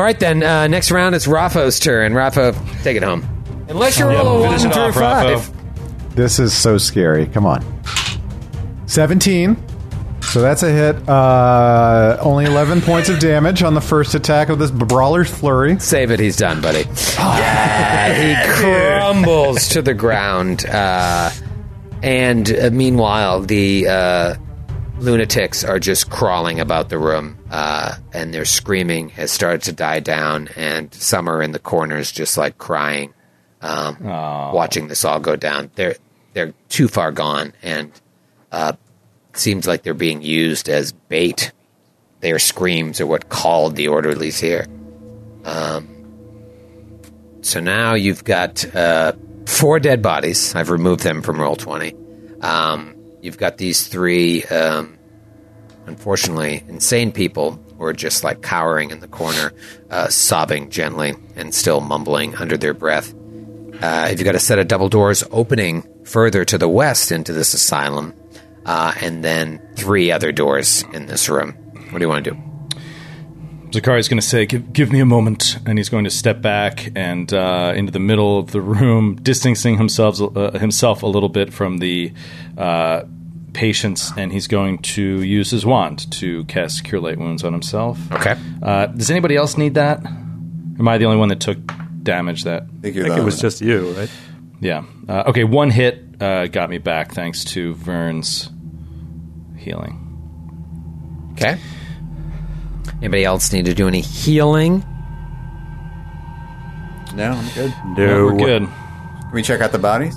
right, then. Next round, it's Raffo's turn. Raffo, take it home. Unless you're roll a 1 through 5. This is so scary. Come on. 17. So that's a hit. Only 11 points of damage on the first attack of this Brawler's Flurry. Save it. He's done, buddy. Yeah, he crumbles to the ground. And meanwhile, the lunatics are just crawling about the room. And their screaming has started to die down. And some are in the corners just like crying, watching this all go down. They're too far gone, and seems like they're being used as bait. Their screams are what called the orderlies here. So now you've got 4 dead bodies. I've removed them from roll 20. You've got these 3, unfortunately, insane people who are just like cowering in the corner, sobbing gently and still mumbling under their breath. You've got a set of double doors opening further to the west into this asylum, and then 3 other doors in this room. What do you want to do? Zakari's going to say, give me a moment, and he's going to step back and into the middle of the room, distancing himself a little bit from the patients, and he's going to use his wand to cast Cure Light Wounds on himself. Okay. Does anybody else need that? Am I the only one that took damage that? I think it was just you, right? Yeah. Okay, 1 hit got me back thanks to Vern's healing. Okay. Anybody else need to do any healing? No, I'm good. No, we're good. Can we check out the bodies?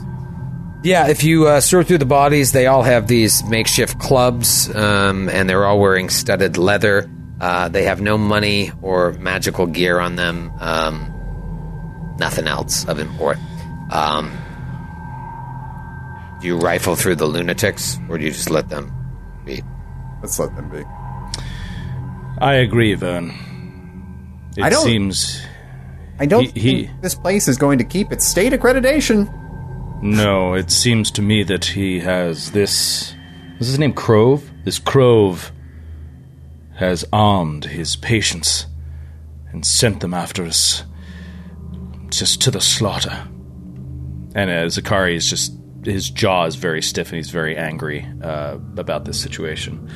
Yeah, if you sort through the bodies, they all have these makeshift clubs, and they're all wearing studded leather. They have no money or magical gear on them. Nothing else of import. Do you rifle through the lunatics, or do you just let them be? Let's let them be. I agree, Vern. I don't think this place is going to keep its state accreditation. No, it seems to me that he has this... Is his name Crove? This Crove has armed his patients and sent them after us. Just to the slaughter. And Zakari is just... His jaw is very stiff and he's very angry about this situation.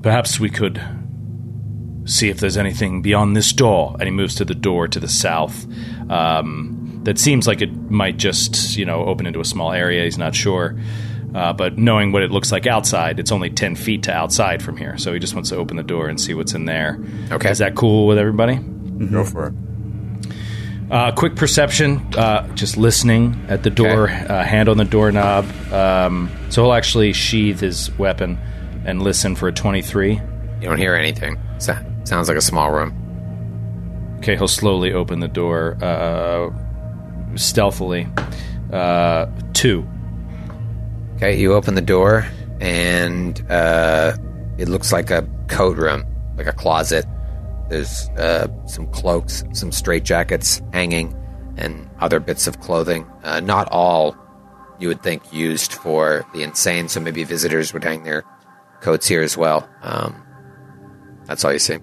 Perhaps we could see if there's anything beyond this door. And he moves to the door to the south. That seems like it might just, open into a small area. He's not sure. But knowing what it looks like outside, it's only 10 feet to outside from here. So he just wants to open the door and see what's in there. Okay. Is that cool with everybody? Mm-hmm. Go for it. Quick perception, just listening at the door, okay. Hand on the doorknob. So he'll actually sheathe his weapon and listen for a 23. You don't hear anything. Sounds like a small room. Okay, he'll slowly open the door stealthily. 2. Okay, you open the door, and it looks like a coat room, like a closet. There's some cloaks, some straitjackets hanging, and other bits of clothing. Not all, you would think, used for the insane, so maybe visitors would hang their coats here as well. That's all you see.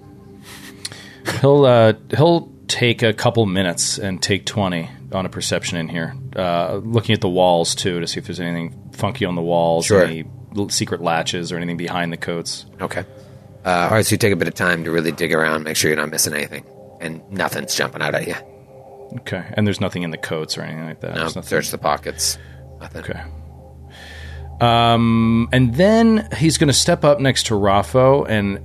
He'll take a couple minutes and take 20 on a perception in here. Looking at the walls, too, to see if there's anything funky on the walls, sure. Any secret latches or anything behind the coats. Okay. All right, so you take a bit of time to really dig around, make sure you're not missing anything, and nothing's jumping out at you. Okay, and there's nothing in the coats or anything like that? No, search the pockets. Nothing. Okay. And then he's going to step up next to Raffo and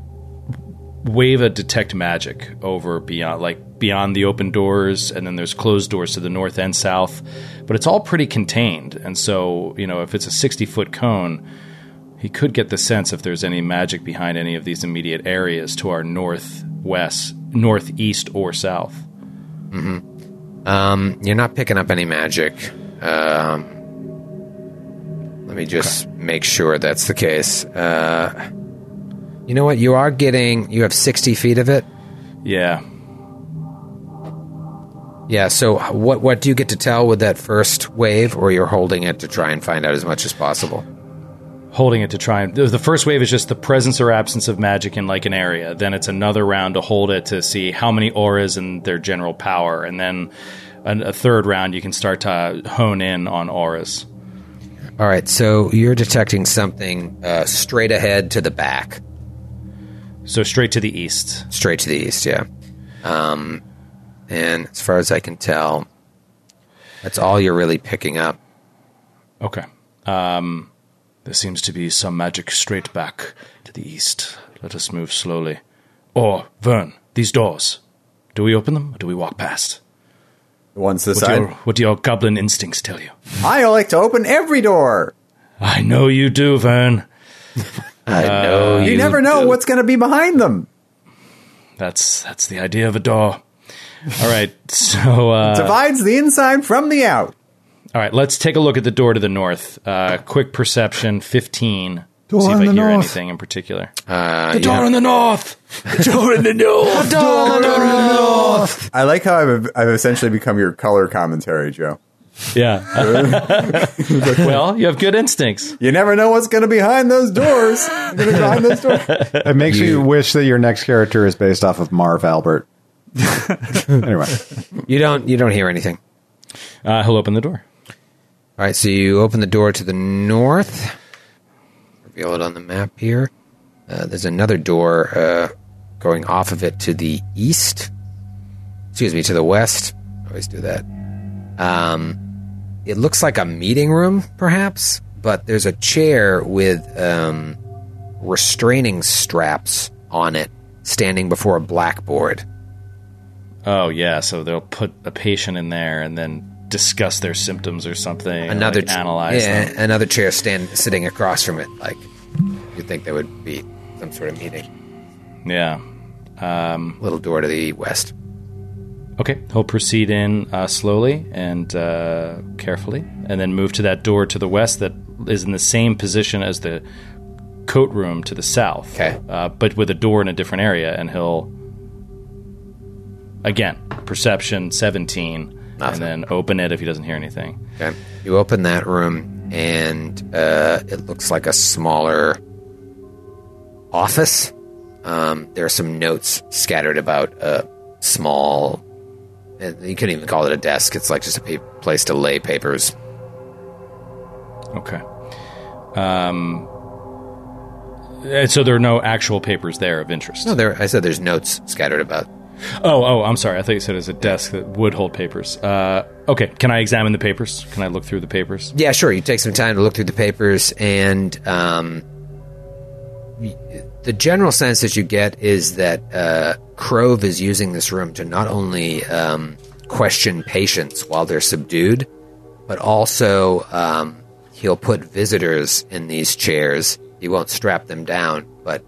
wave a detect magic over beyond the open doors, and then there's closed doors to the north and south, but it's all pretty contained, and so if it's a 60-foot cone, he could get the sense if there's any magic behind any of these immediate areas to our northwest, northeast, or south. Mm-hmm. You're not picking up any magic. Let me just make sure that's the case. You know what? You are getting... You have 60 feet of it? Yeah. Yeah, so what do you get to tell with that first wave, or you're holding it to try and find out as much as possible? Holding it to try and... The first wave is just the presence or absence of magic in, like, an area. Then it's another round to hold it to see how many auras and their general power. And then a third round, you can start to hone in on auras. All right, so you're detecting something straight ahead to the back. So straight to the east. Straight to the east, yeah. And as far as I can tell, that's all you're really picking up. Okay. There seems to be some magic straight back to the east. Let us move slowly. Or, Vern, these doors. Do we open them, or do we walk past? The ones this side? What do your goblin instincts tell you? I like to open every door. I know you do, Vern. I know you do. You never know what's going to be behind them. That's the idea of a door. All right, so... divides the inside from the out. All right, let's take a look at the door to the north. Quick perception, 15. Door see if I hear north. Anything in particular. The door in the north! The door in the north! The door in the north! I like how I've essentially become your color commentary, Joe. Yeah. Well, you have good instincts. You never know what's going to be behind those doors. It makes me wish that your next character is based off of Marv Albert. Anyway. You don't hear anything. He'll open the door. All right, so you open the door to the north. Reveal it on the map here. There's another door going off of it to the east. Excuse me, to the west. I always do that. It looks like a meeting room, perhaps, but there's a chair with restraining straps on it standing before a blackboard. Oh, yeah, so they'll put a patient in there and then discuss their symptoms or something, another like analyze them. Another chair sitting across from it. Like, you'd think there would be some sort of meeting. Yeah. Little door to the west. Okay, he'll proceed in slowly and carefully, and then move to that door to the west that is in the same position as the coat room to the south. Okay. But with a door in a different area, and he'll... Again, perception 17, nothing. And then open it if he doesn't hear anything. Okay, you open that room, and it looks like a smaller office. There are some notes scattered about a small. You couldn't even call it a desk. It's like just a place to lay papers. Okay. So there are no actual papers there of interest. No, I said there's notes scattered about. Oh, I'm sorry. I thought you said it was a desk that would hold papers. Okay, can I examine the papers? Can I look through the papers? Yeah, sure. You take some time to look through the papers, and the general sense that you get is that Crove is using this room to not only question patients while they're subdued, but also he'll put visitors in these chairs. He won't strap them down, but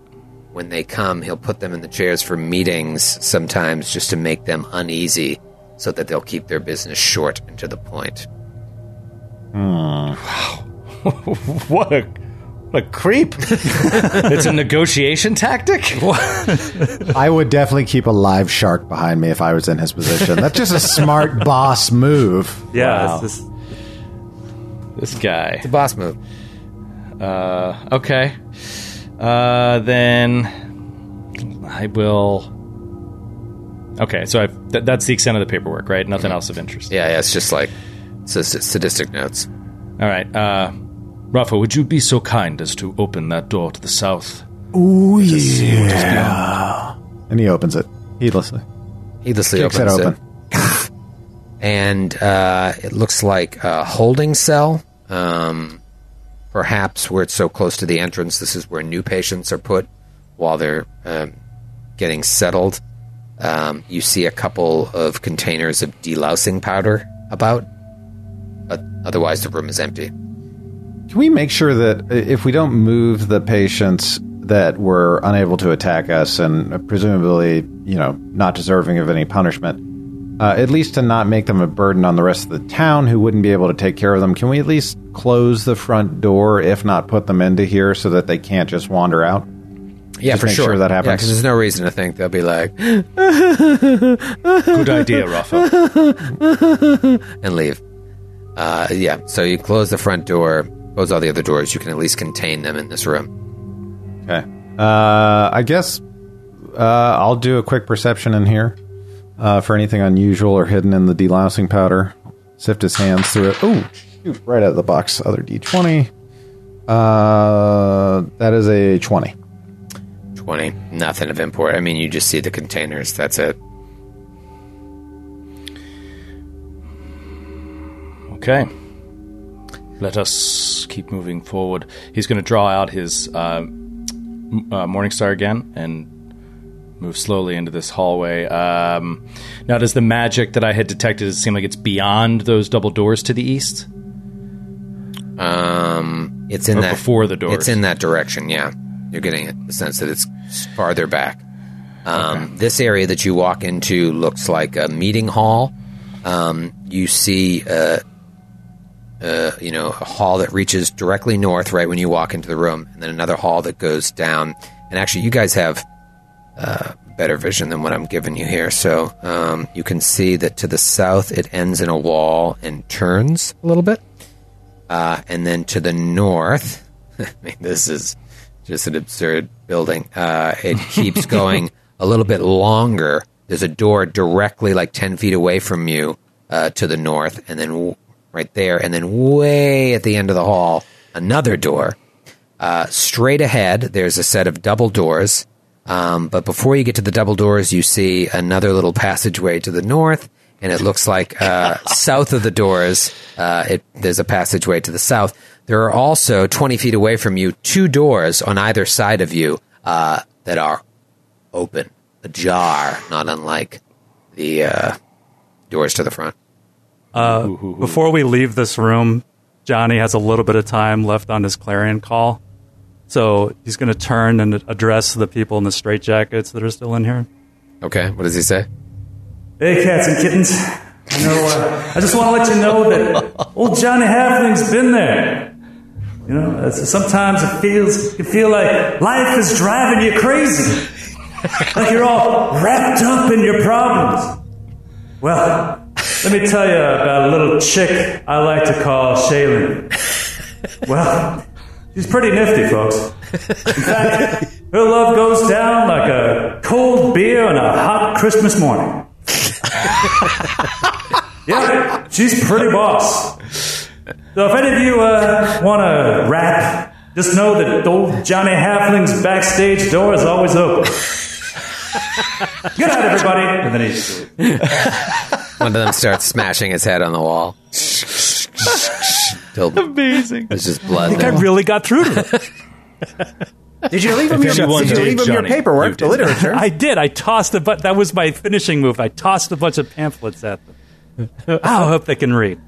when they come, he'll put them in the chairs for meetings sometimes just to make them uneasy so that they'll keep their business short and to the point. Wow. What a creep. It's a negotiation tactic? I would definitely keep a live shark behind me if I was in his position. That's just a smart boss move. Yeah. Wow. This guy. It's a boss move. Okay. Then I will... Okay, so that's the extent of the paperwork, right? Nothing else of interest. Yeah, it's just like sadistic notes. All right. Raffo, would you be so kind as to open that door to the south? Ooh, yeah. And he opens it. Heedlessly opens it. And it looks like a holding cell. Perhaps where it's so close to the entrance, this is where new patients are put while they're getting settled. You see a couple of containers of delousing powder about, but otherwise the room is empty. Can we make sure that if we don't move the patients that were unable to attack us and presumably, not deserving of any punishment, At least to not make them a burden on the rest of the town who wouldn't be able to take care of them. Can we at least close the front door, if not put them into here, so that they can't just wander out? Yeah, just for sure that happens. Yeah, because there's no reason to think they'll be like, good idea, Raffo. And leave. Yeah, so you close the front door, close all the other doors. You can at least contain them in this room. Okay. I guess I'll do a quick perception in here for anything unusual or hidden in the delousing powder. Sift his hands through it. Oh, shoot, right out of the box. Other D20. That is a 20. 20. Nothing of import. I mean, you just see the containers. That's it. Okay. Let us keep moving forward. He's going to draw out his Morningstar again and move slowly into this hallway. Now, does the magic that I had detected, does it seem like it's beyond those double doors to the east? It's in or that before the doors. It's in that direction. Yeah, you're getting the sense that it's farther back. Okay. This area that you walk into looks like a meeting hall. You see. A hall that reaches directly north right when you walk into the room, and then another hall that goes down. And actually, you guys have better vision than what I'm giving you here. So you can see that to the south, it ends in a wall and turns a little bit. And then to the north, I mean, this is just an absurd building. It keeps going a little bit longer. There's a door directly like 10 feet away from you to the north, and then right there, and then way at the end of the hall, another door. Straight ahead, there's a set of double doors, but before you get to the double doors, you see another little passageway to the north, and it looks like south of the doors, there's a passageway to the south. There are also, 20 feet away from you, two doors on either side of you that are open, ajar, not unlike the doors to the front. Before we leave this room, Johnny has a little bit of time left on his clarion call. So he's going to turn and address the people in the straitjackets that are still in here. Okay, what does he say? Hey, cats and kittens. I just want to let you know that old Johnny Halfling's been there. You know, sometimes you feel like life is driving you crazy. Like you're all wrapped up in your problems. Well, let me tell you about a little chick I like to call Shelyn. Well, she's pretty nifty, folks. In fact, her love goes down like a cold beer on a hot Christmas morning. Yeah, she's pretty boss. So if any of you want to rap, just know that old Johnny Halfling's backstage door is always open. Good night, everybody. And then he's one of them starts smashing his head on the wall. Amazing. It's just blood. I think I really got through to it. Did you leave him your paperwork, the literature? I did. I tossed that was my finishing move. I tossed a bunch of pamphlets at them. I hope they can read.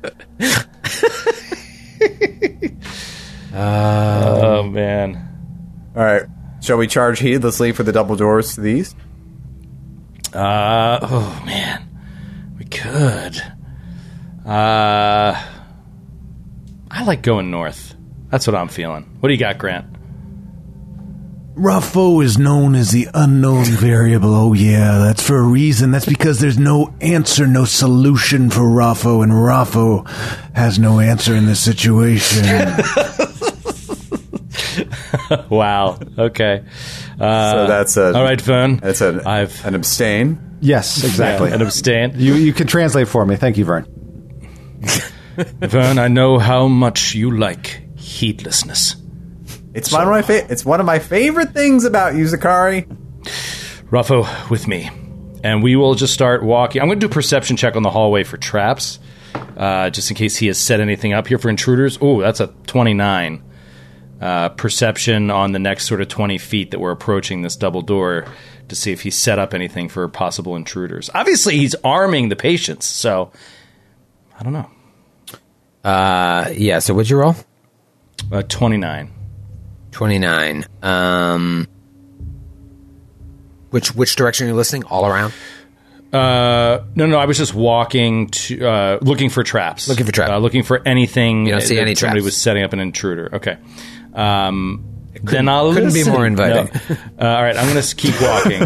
Oh, man. All right. Shall we charge heedlessly for the double doors to the east? Oh, man. Good. I like going north. That's what I'm feeling. What do you got, Grant? Raffo is known as the unknown variable. Oh, yeah, that's for a reason. That's because there's no answer, no solution for Raffo, and Raffo has no answer in this situation. Wow. Okay. So that's a... All right, Vern. That's an abstain. Yes, exactly. And abstain. You can translate for me. Thank you, Vern. Vern, I know how much you like heedlessness. It's one of my favorite things about you, Zakari. Raffo, with me. And we will just start walking. I'm going to do a perception check on the hallway for traps, just in case he has set anything up here for intruders. Oh, that's a 29. Perception on the next sort of 20 feet that we're approaching this double door to see if he's set up anything for possible intruders. Obviously, he's arming the patients, so I don't know. Yeah, so what'd you roll? 29. 29. Which direction are you listening? All around? No, I was just walking to looking for traps. Looking for traps. Looking for anything. You don't see any traps. Somebody was setting up an intruder. Okay. Couldn't be more inviting. No. All right, I'm going to keep walking.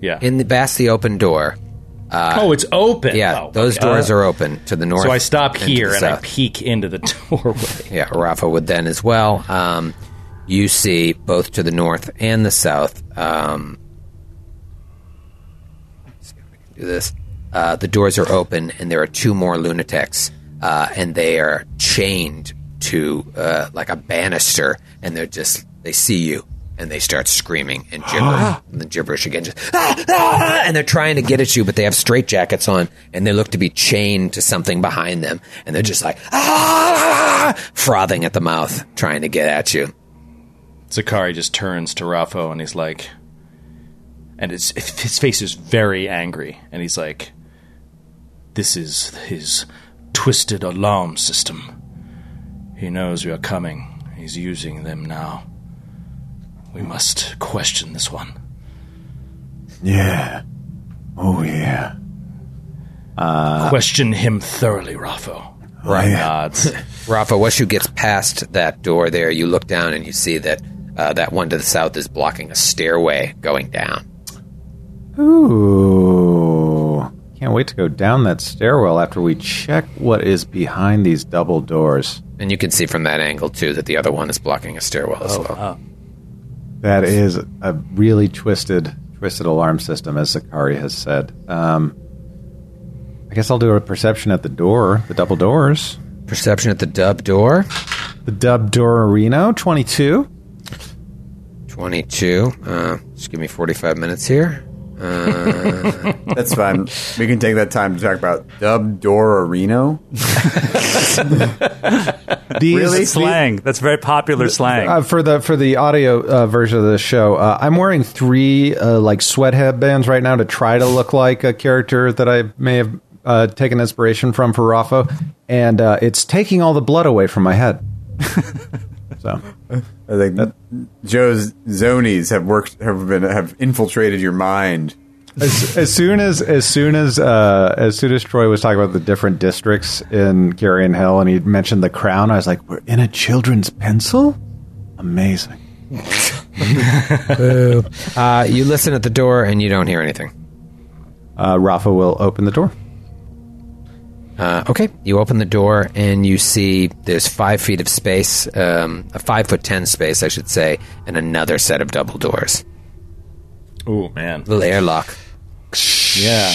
Yeah. That's the open door. It's open. Yeah, those doors are open to the north. So I stop here and I peek into the doorway. Yeah, Raffo would then as well. You see both to the north and the south. Let's see if we can do this. The doors are open, and there are two more lunatics, and they are chained to like a banister, and they see you. And they start screaming and gibberish again. And they're trying to get at you, but they have straitjackets on, and they look to be chained to something behind them. And they're just like, frothing at the mouth, trying to get at you. Zakari just turns to Raffo, and he's like, and his face is very angry. And he's like, this is his twisted alarm system. He knows we are coming. He's using them now. We must question this one. Yeah. Oh, yeah. Question him thoroughly, Raffo. Right. Yeah. Raffo, once you get past that door there, you look down and you see that that one to the south is blocking a stairway going down. Ooh. Can't wait to go down that stairwell after we check what is behind these double doors. And you can see from that angle, too, that the other one is blocking a stairwell as well. That is a really twisted alarm system, as Zakari has said. I guess I'll do a perception at the door, the double doors. Perception at the dub door? The dub door Reno, 22. 22. Just give me 45 minutes here. That's fine. We can take that time to talk about Dub Dora Reno. Really? Slang. That's very popular slang. For the audio version of the show, I'm wearing three like sweat headbands right now to try to look like a character that I may have taken inspiration from for Raffo, and it's taking all the blood away from my head. So I think Joe's zonies have infiltrated your mind. As soon as Troy was talking about the different districts in Carrion Hill, and he mentioned the crown, I was like, "We're in a children's pencil? Amazing!" You listen at the door, and you don't hear anything. Raffo will open the door. Okay, you open the door and you see there's 5 feet of space, a 5'10" space, I should say, and another set of double doors. Ooh, man. Little airlock. Yeah.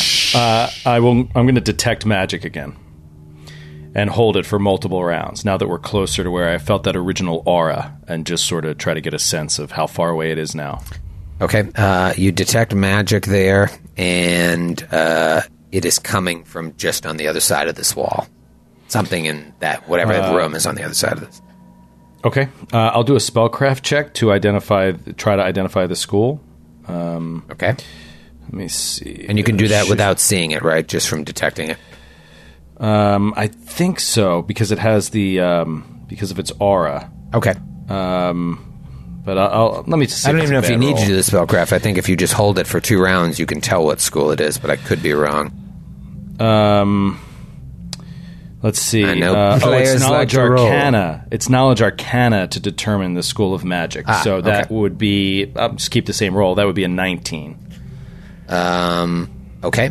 I'm going to detect magic again and hold it for multiple rounds now that we're closer to where I felt that original aura, and just sort of try to get a sense of how far away it is now. Okay, you detect magic there, and... it is coming from just on the other side of this wall. Something in that, whatever the room is on the other side of this. Okay. I'll do a spellcraft check to try to identify the school. Okay. Let me see. And you can do that without seeing it, right? Just from detecting it. I think so, because it has the, because of its aura. Okay. But let me just see. I don't even know if you need to do the spellcraft. I think if you just hold it for 2 rounds, you can tell what school it is, but I could be wrong. Let's see. I know it's Knowledge Arcana. Roll. It's Knowledge Arcana to determine the school of magic. So that would be, I'll just keep the same roll. That would be a 19. Okay.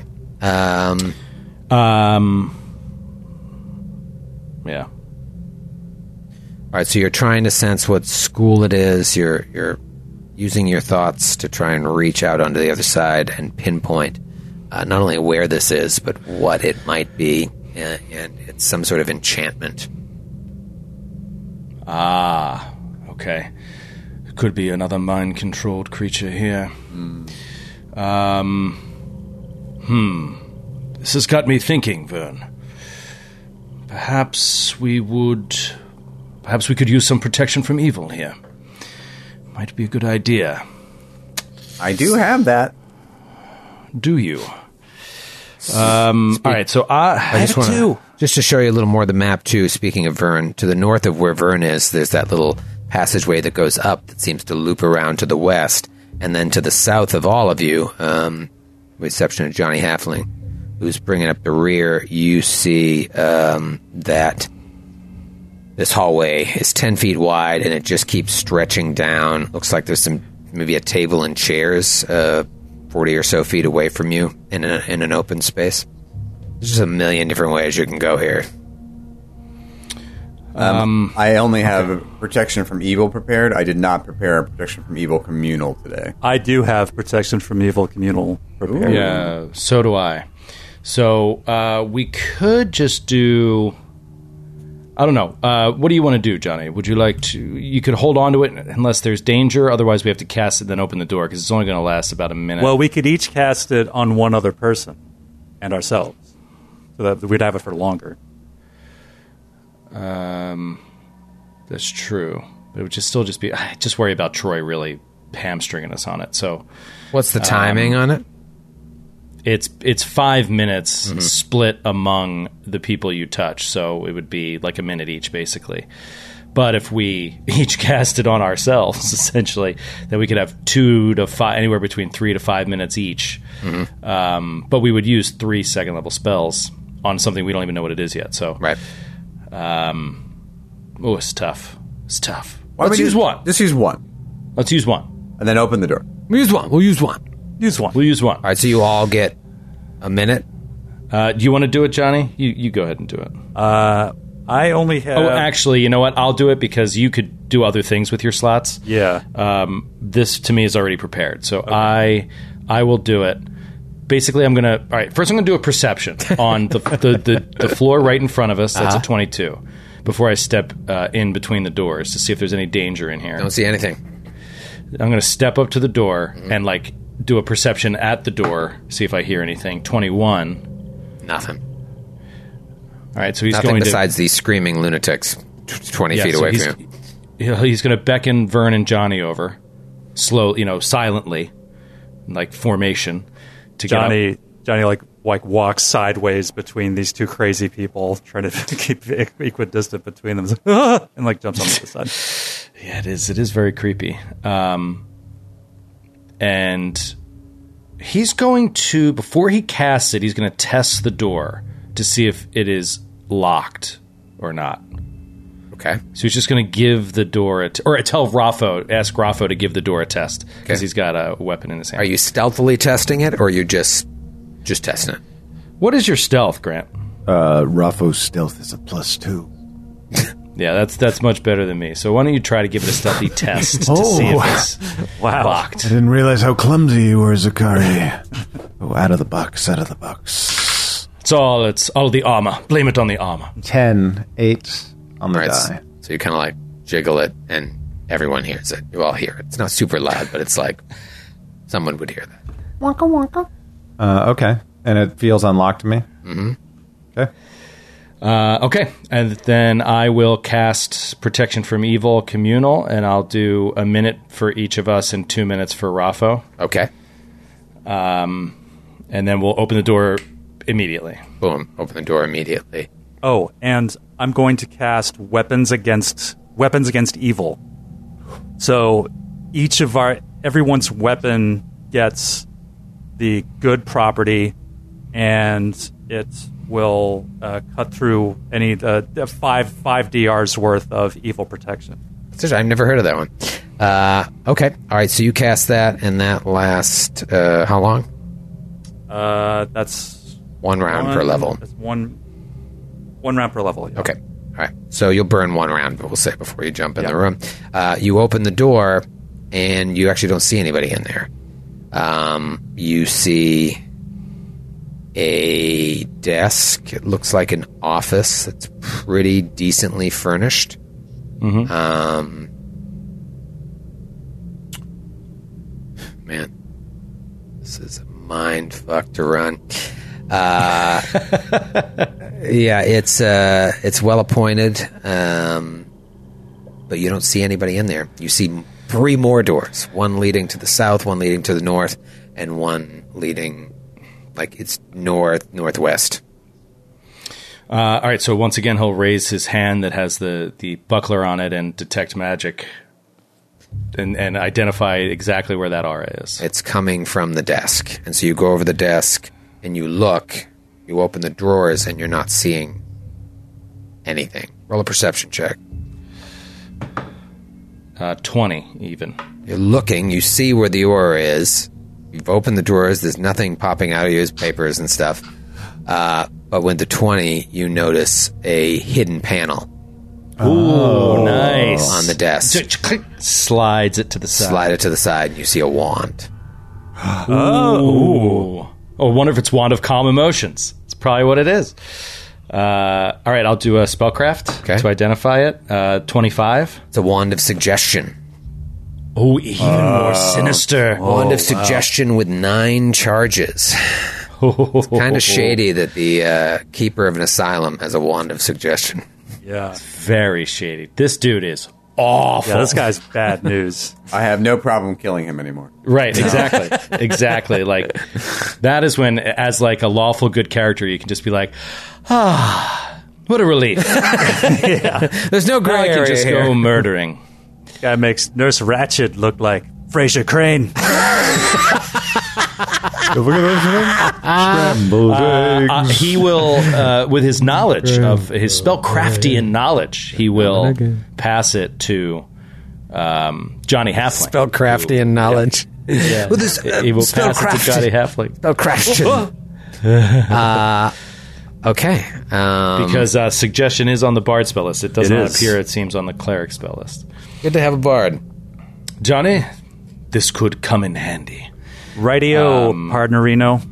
Yeah. All right, so you're trying to sense what school it is. You're using your thoughts to try and reach out onto the other side and pinpoint not only where this is, but what it might be, and it's some sort of enchantment. Ah, okay. It could be another mind-controlled creature here. This has got me thinking, Vern. Perhaps we could use some protection from evil here. Might be a good idea. I do have that. Do you? All right, so I have it too. Just to show you a little more of the map, too, speaking of Vern, to the north of where Vern is, there's that little passageway that goes up that seems to loop around to the west, And then to the south of all of you, with the exception of Johnny Halfling, who's bringing up the rear, you see that this hallway is 10 feet wide, and it just keeps stretching down. Looks like there's some, maybe a table and chairs 40 or so feet away from you in an open space. There's just a million different ways you can go here. I only have protection from evil prepared. I did not prepare a protection from evil communal today. I do have protection from evil communal prepared. Yeah, so do I. So we could just do... I don't know. What do you want to do, Johnny? Would you like to... You could hold on to it unless there's danger. Otherwise, we have to cast it, then open the door, because it's only going to last about a minute. Well, we could each cast it on one other person and ourselves, so that we'd have it for longer. That's true. But it would just still just be... I just worry about Troy really hamstringing us on it, so... What's the timing on it? It's 5 minutes split among the people you touch, so it would be like a minute each, basically. But if we each cast it on ourselves, essentially, then we could have 2 to 5, anywhere between 3 to 5 minutes each. Mm-hmm. But we would use 3 second-level spells on something we don't even know what it is yet, so... Right. It's tough. It's tough. Let's use one. Let's use one. Let's use one. And then open the door. We'll use one. We'll use one. Use one. We'll use one. All right, so you all get a minute. Do you want to do it, Johnny? You go ahead and do it. I only have... Oh, actually, you know what? I'll do it because you could do other things with your slots. Yeah. This, to me, is already prepared. So okay. I will do it. Basically, I'm going to... All right, first I'm going to do a perception on the floor right in front of us. That's a 22. Before I step in between the doors to see if there's any danger in here. Don't see anything. I'm going to step up to the door and, like... do a perception at the door, see if I hear anything. 21. Nothing. All right, so he's nothing going to... Nothing besides these screaming lunatics 20 feet away from you. He's going to beckon Vern and Johnny over, silently, like formation. To Johnny like walks sideways between these two crazy people, trying to keep equidistant between them, and like jumps on the other side. Yeah, it is. It is very creepy. And he's going to, before he casts it, he's going to test the door to see if it is locked or not. Okay. So he's just going to give the door ask Raffo to give the door a test, because he's got a weapon in his hand. Are you stealthily testing it, or are you just testing it? What is your stealth, Grant? Raffo's stealth is a +2. Yeah, that's much better than me. So why don't you try to give it a stealthy test to see if it's locked. I didn't realize how clumsy you were, Zakari. Out of the box, out of the box. It's all the armor. Blame it on the armor. 10, 8 on the die. So you kind of like jiggle it, and everyone hears it. You all hear it. It's not super loud, but it's like someone would hear that. Wonka wonka. Okay, and it feels unlocked to me? Mm-hmm. Okay. Okay, and then I will cast Protection from Evil Communal, and I'll do a minute for each of us and 2 minutes for Raffo. Okay. And then we'll open the door immediately. Boom, open the door immediately. Oh, and I'm going to cast Weapons Against Evil. So each of everyone's weapon gets the good property, and it's... will cut through any 5 DR's worth of evil protection. I've never heard of that one. Okay. All right, so you cast that, and that lasts how long? That's... One round per level. That's one round per level, yeah. Okay. All right. So you'll burn one round, but we'll say before you jump in the room. You open the door, and you actually don't see anybody in there. You see... a desk. It looks like an office that's pretty decently furnished. Mm-hmm. Man, this is a mind fuck to run. Yeah, it's well appointed, but you don't see anybody in there. You see 3 more doors, one leading to the south, one leading to the north, and one leading... like it's northwest. All right, so once again, he'll raise his hand that has the buckler on it and detect magic. and identify exactly where that aura is. It's coming from the desk. And so you go over the desk and you look, you open the drawers, and you're not seeing anything. Roll a perception check. 20 even. You're looking, you see where the aura is. You've opened the drawers, there's nothing popping out of you, papers and stuff. But with the 20, you notice a hidden panel. Ooh, nice. On the desk. Slides it to the side. Slide it to the side, and you see a wand. Oh. Oh, I wonder if it's Wand of Calm Emotions. It's probably what it is. All right, I'll do a spellcraft to identify it. 25. It's a Wand of Suggestion. Oh, even more sinister. Wand of Suggestion with 9 charges. It's kind of shady that the keeper of an asylum has a Wand of Suggestion. Yeah. It's very shady. This dude is awful. Yeah, this guy's bad news. I have no problem killing him anymore. Right, exactly. Exactly. Like, that is when, as like a lawful good character, you can just be like, ah, what a relief. Yeah. There's no gray area. I can just go murdering. Guy makes Nurse Ratched look like Fraser Crane. He will, with his knowledge of his spellcraftian knowledge, he will pass it to Johnny Halfling. Spellcraftian knowledge. Yeah. Yeah. Well, this, he will pass it to Johnny Halfling. Spellcraftian. Okay. Because suggestion is on the bard spell list. It does not appear, it seems, on the cleric spell list. Good to have a bard. Johnny, this could come in handy. Rightio, Pardnerino.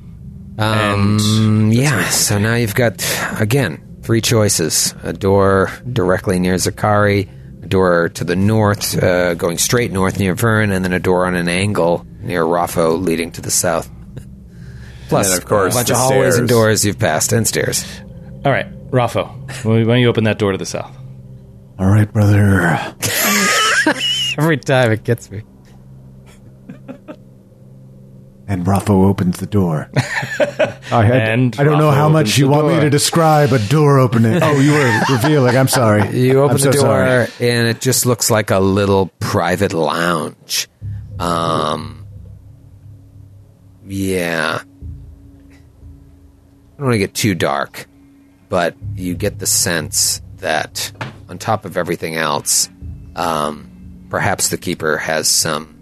Yeah, so now you've got, again, 3 choices. A door directly near Zakari, a door to the north, going straight north near Vern, and then a door on an angle near Raffo leading to the south. Plus, and of course, a bunch of hallways and doors you've passed, and stairs. All right, Raffo, why don't you open that door to the south? All right, brother. Every time it gets me. And Raffo opens the door. I don't know how much you want me to describe a door opening. Oh, you were revealing. I'm sorry. You open the door, and it just looks like a little private lounge. Yeah. I don't want to get too dark, but you get the sense that on top of everything else, perhaps the keeper has some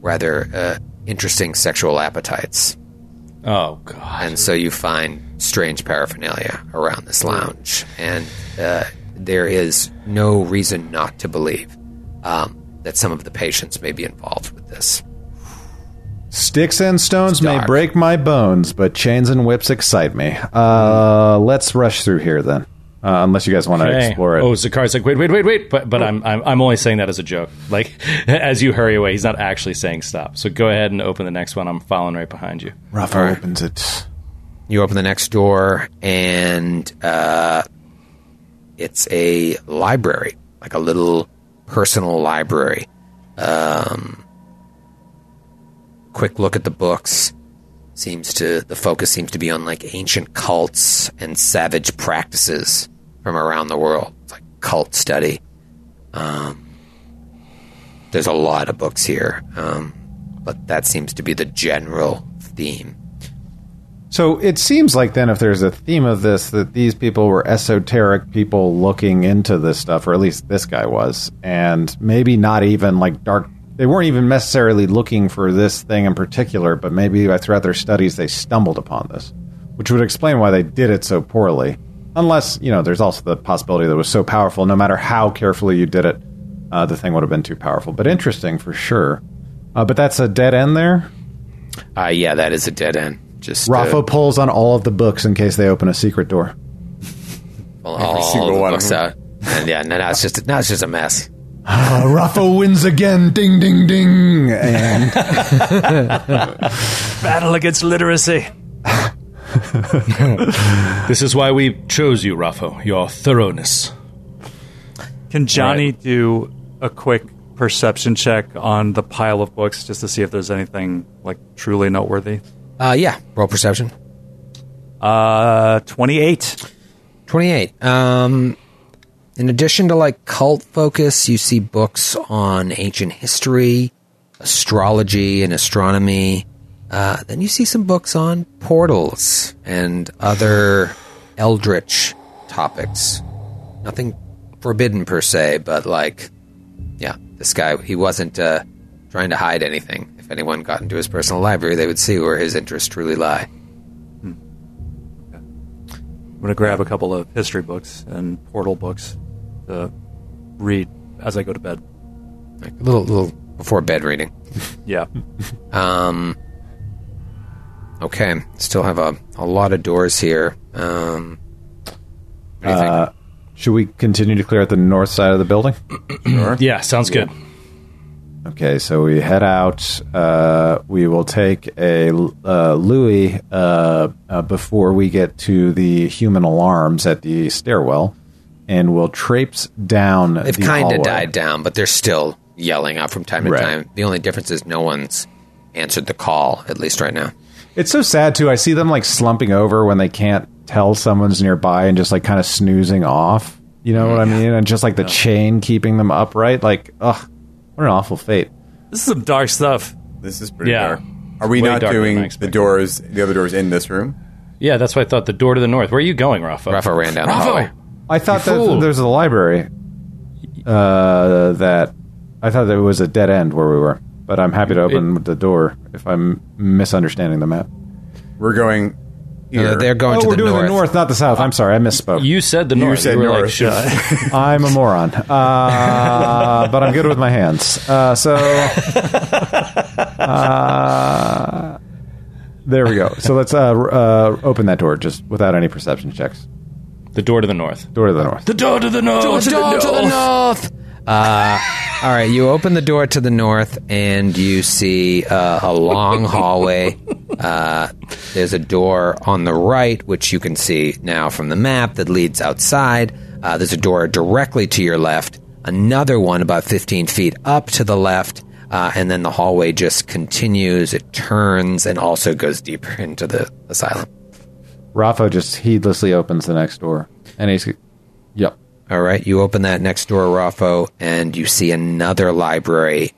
rather interesting sexual appetites. Oh, God. And so you find strange paraphernalia around this lounge, and there is no reason not to believe that some of the patients may be involved with this. Sticks and stones may break my bones, but chains and whips excite me. Let's rush through here then, unless you guys want to explore it. Oh, Zakari's like, wait, but I'm only saying that as a joke. Like, as you hurry away, he's not actually saying stop. So go ahead and open the next one. I'm following right behind you. Raffo opens it. You open the next door, and it's a library, like a little personal library. Quick look at the books. The focus seems to be on like ancient cults and savage practices from around the world. It's like cult study. There's a lot of books here, but that seems to be the general theme. So it seems like then, if there's a theme of this, that these people were esoteric people looking into this stuff, or at least this guy was, and maybe not even like dark. They weren't even necessarily looking for this thing in particular, but maybe throughout their studies they stumbled upon this, which would explain why they did it so poorly. Unless, there's also the possibility that it was so powerful, no matter how carefully you did it, the thing would have been too powerful. But interesting for sure. But that's a dead end there? Yeah, that is a dead end. Just Raffo pulls on all of the books in case they open a secret door. Well, all the books out. And yeah, now it's just a mess. Raffo wins again, ding, ding, ding, and battle against literacy. This is why we chose you, Raffo, your thoroughness. Can Johnny do a quick perception check on the pile of books just to see if there's anything like truly noteworthy? Yeah, roll perception. 28. In addition to like cult focus, you see books on ancient history, astrology, and astronomy. Then you see some books on portals and other eldritch topics. Nothing forbidden per se, but like, yeah, this guy, he wasn't trying to hide anything. If anyone got into his personal library, they would see where his interests truly lie. Okay. I'm going to grab a couple of history books and portal books to read as I go to bed. Like a little before bed reading. Yeah. Okay, still have a lot of doors here. What do you think? Should we continue to clear out the north side of the building? Sure. Yeah, sounds good. Okay, so we head out. We will take a Louis before we get to the human alarms at the stairwell, and we'll traipse down the hallway. They've kind of died down, but they're still yelling out from time to time. The only difference is no one's answered the call, at least right now. It's so sad, too. I see them, like, slumping over when they can't tell someone's nearby and just, like, kind of snoozing off. You know what I mean? And just, like, the chain keeping them upright. Like, ugh, what an awful fate. This is some dark stuff. This is pretty dark. Are we not doing the other doors in this room? Yeah, that's why I thought the door to the north. Where are you going, Raffo? Raffo ran down the hallway. I thought that there's a library. I thought there was a dead end where we were. But I'm happy to open the door if I'm misunderstanding the map. We're going here. They're going to the north. We're doing the north, not the south. I'm sorry, I misspoke. You said the north. You said north. Like, I'm a moron. But I'm good with my hands. There we go. So let's open that door just without any perception checks. The door to the north. Door to the north. The door to the north. Door to the north. Door to the north. All right, you open the door to the north and you see a long hallway. There's a door on the right, which you can see now from the map, that leads outside. There's a door directly to your left, another one about 15 feet up to the left, and then the hallway just continues. It turns and also goes deeper into the asylum. Raffo just heedlessly opens the next door. And he's... Yep. All right, you open that next door, Raffo, and you see another library.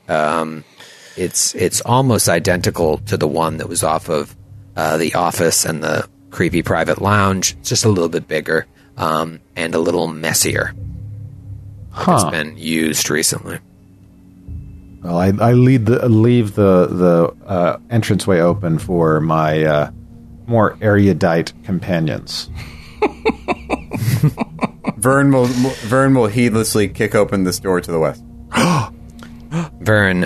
It's almost identical to the one that was off of the office and the creepy private lounge. It's just a little bit bigger and a little messier. Huh. It's been used recently. Well, I leave the entranceway open for my more erudite companions. Vern will heedlessly kick open this door to the west. Vern,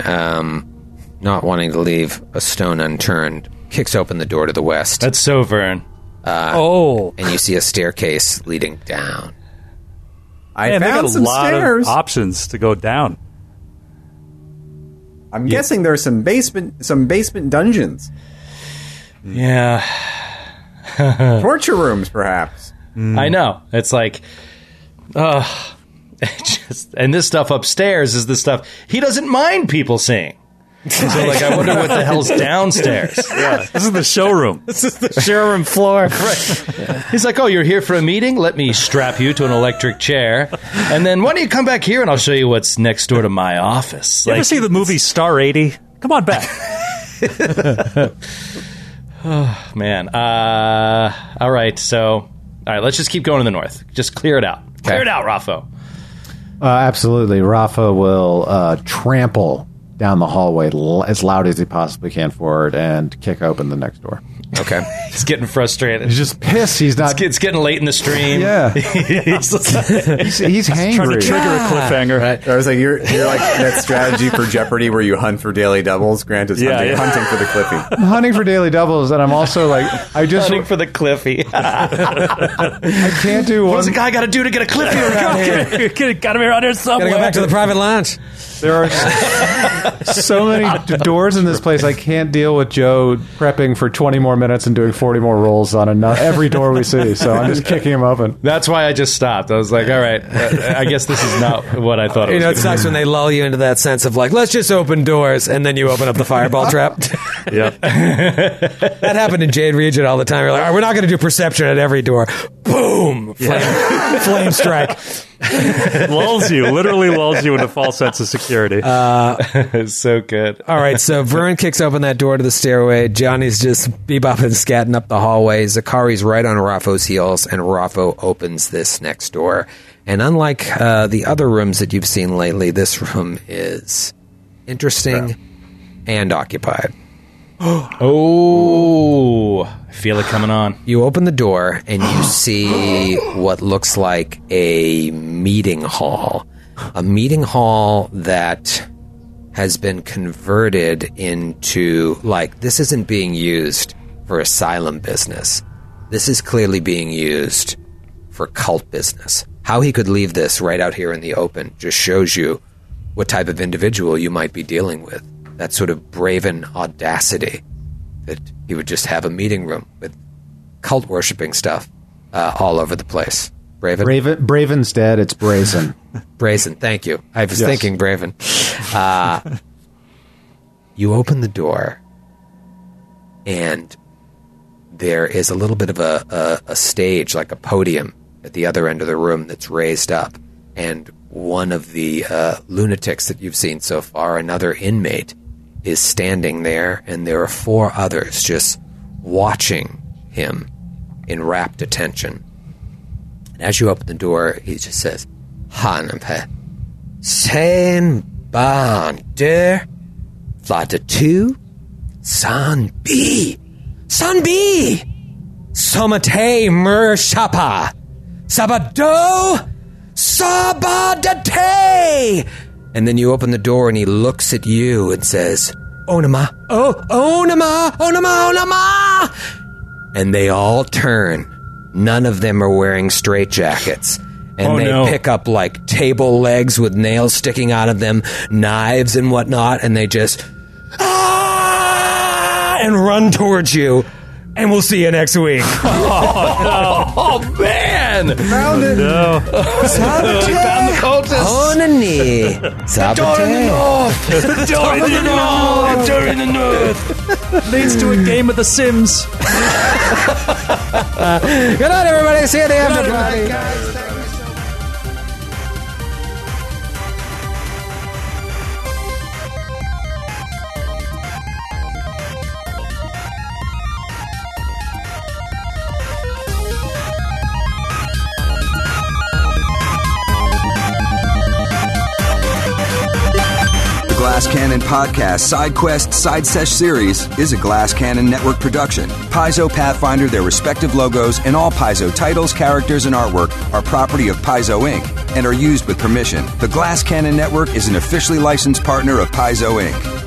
not wanting to leave a stone unturned, kicks open the door to the west. That's so Vern. And you see a staircase leading down. I found some stairs. Of options to go down. I'm guessing there are some basement dungeons. Yeah. Torture rooms, perhaps. Mm. I know. It's like, and this stuff upstairs is the stuff he doesn't mind people seeing. So, like, I wonder what the hell's downstairs. Yeah. This is the showroom. This is the showroom floor. Right. Yeah. He's like, oh, you're here for a meeting? Let me strap you to an electric chair. And then why don't you come back here and I'll show you what's next door to my office. You ever see the movie Star 80? Come on back. Oh, man. All right, so... All right, let's just keep going to the north. Just clear it out. Okay. Clear it out, Raffo. Absolutely. Raffo will trample down the hallway as loud as he possibly can forward and kick open the next door. Okay. He's getting frustrated. He's just pissed. He's not... It's getting late in the stream. Yeah. he's hangry. Trying to trigger a cliffhanger. Right. I was like, you're like that strategy for Jeopardy where you hunt for daily doubles. Grant is hunting for the Cliffy. I'm hunting for daily doubles, and I'm also like... Hunting for the Cliffy. I can't do one... What's a guy got to do to get a Cliffy around here? Got to be around here somewhere. Got to go back to the private lounge. There are so many doors in this place. I can't deal with Joe prepping for 20 more minutes and doing 40 more rolls on every door we see, so I'm just kicking him open. That's why I just stopped. I was like, all right, I guess this is not what I thought it was. You know, it sucks when they lull you into that sense of like, let's just open doors, and then you open up the fireball trap. Yeah. That happened in Jade Region all the time. You're like, all right, we're not going to do perception at every door. Boom! Flame strike. Lulls you, literally lulls you into false sense of security. It's so good. All right, so Vern kicks open that door to the stairway. Johnny's just bebopping, scatting up the hallway. Zakari's right on Raffo's heels, and Raffo opens this next door. And unlike the other rooms that you've seen lately, this room is interesting and occupied. Oh, I feel it coming on. You open the door and you see what looks like a meeting hall. A meeting hall that has been converted into, like, this isn't being used for asylum business. This is clearly being used for cult business. How he could leave this right out here in the open just shows you what type of individual you might be dealing with. That sort of brazen audacity that he would just have a meeting room with cult-worshipping stuff all over the place. Braven? Braven's dead. It's brazen. Brazen. Thank you. I was thinking Braven. You open the door, and there is a little bit of a stage, like a podium, at the other end of the room that's raised up. And one of the lunatics that you've seen so far, another inmate, is standing there, and there are four others just watching him in rapt attention. And as you open the door, he just says, Hanamhe, San Ban Der, Vladatu, San B, San B, Somate Mer Shapa, Sabado, Sabadate! And then you open the door and he looks at you and says, Onama, oh, Onama, Onama, Onama! And they all turn. None of them are wearing straitjackets. And they pick up, like, table legs with nails sticking out of them, knives and whatnot, and they just, and run towards you. And we'll see you next week. Oh, man! Found it. No. Sabotage. Found the cultists. On a knee. The door in the north. The door in the north. Leads to a game of The Sims. Good night, everybody. See you at the after party, guys. Glass Cannon Podcast Side Quest Side Sesh series is a Glass Cannon Network production. Paizo, Pathfinder, their respective logos, and all Paizo titles, characters, and artwork are property of Paizo Inc. and are used with permission. The Glass Cannon Network is an officially licensed partner of Paizo Inc.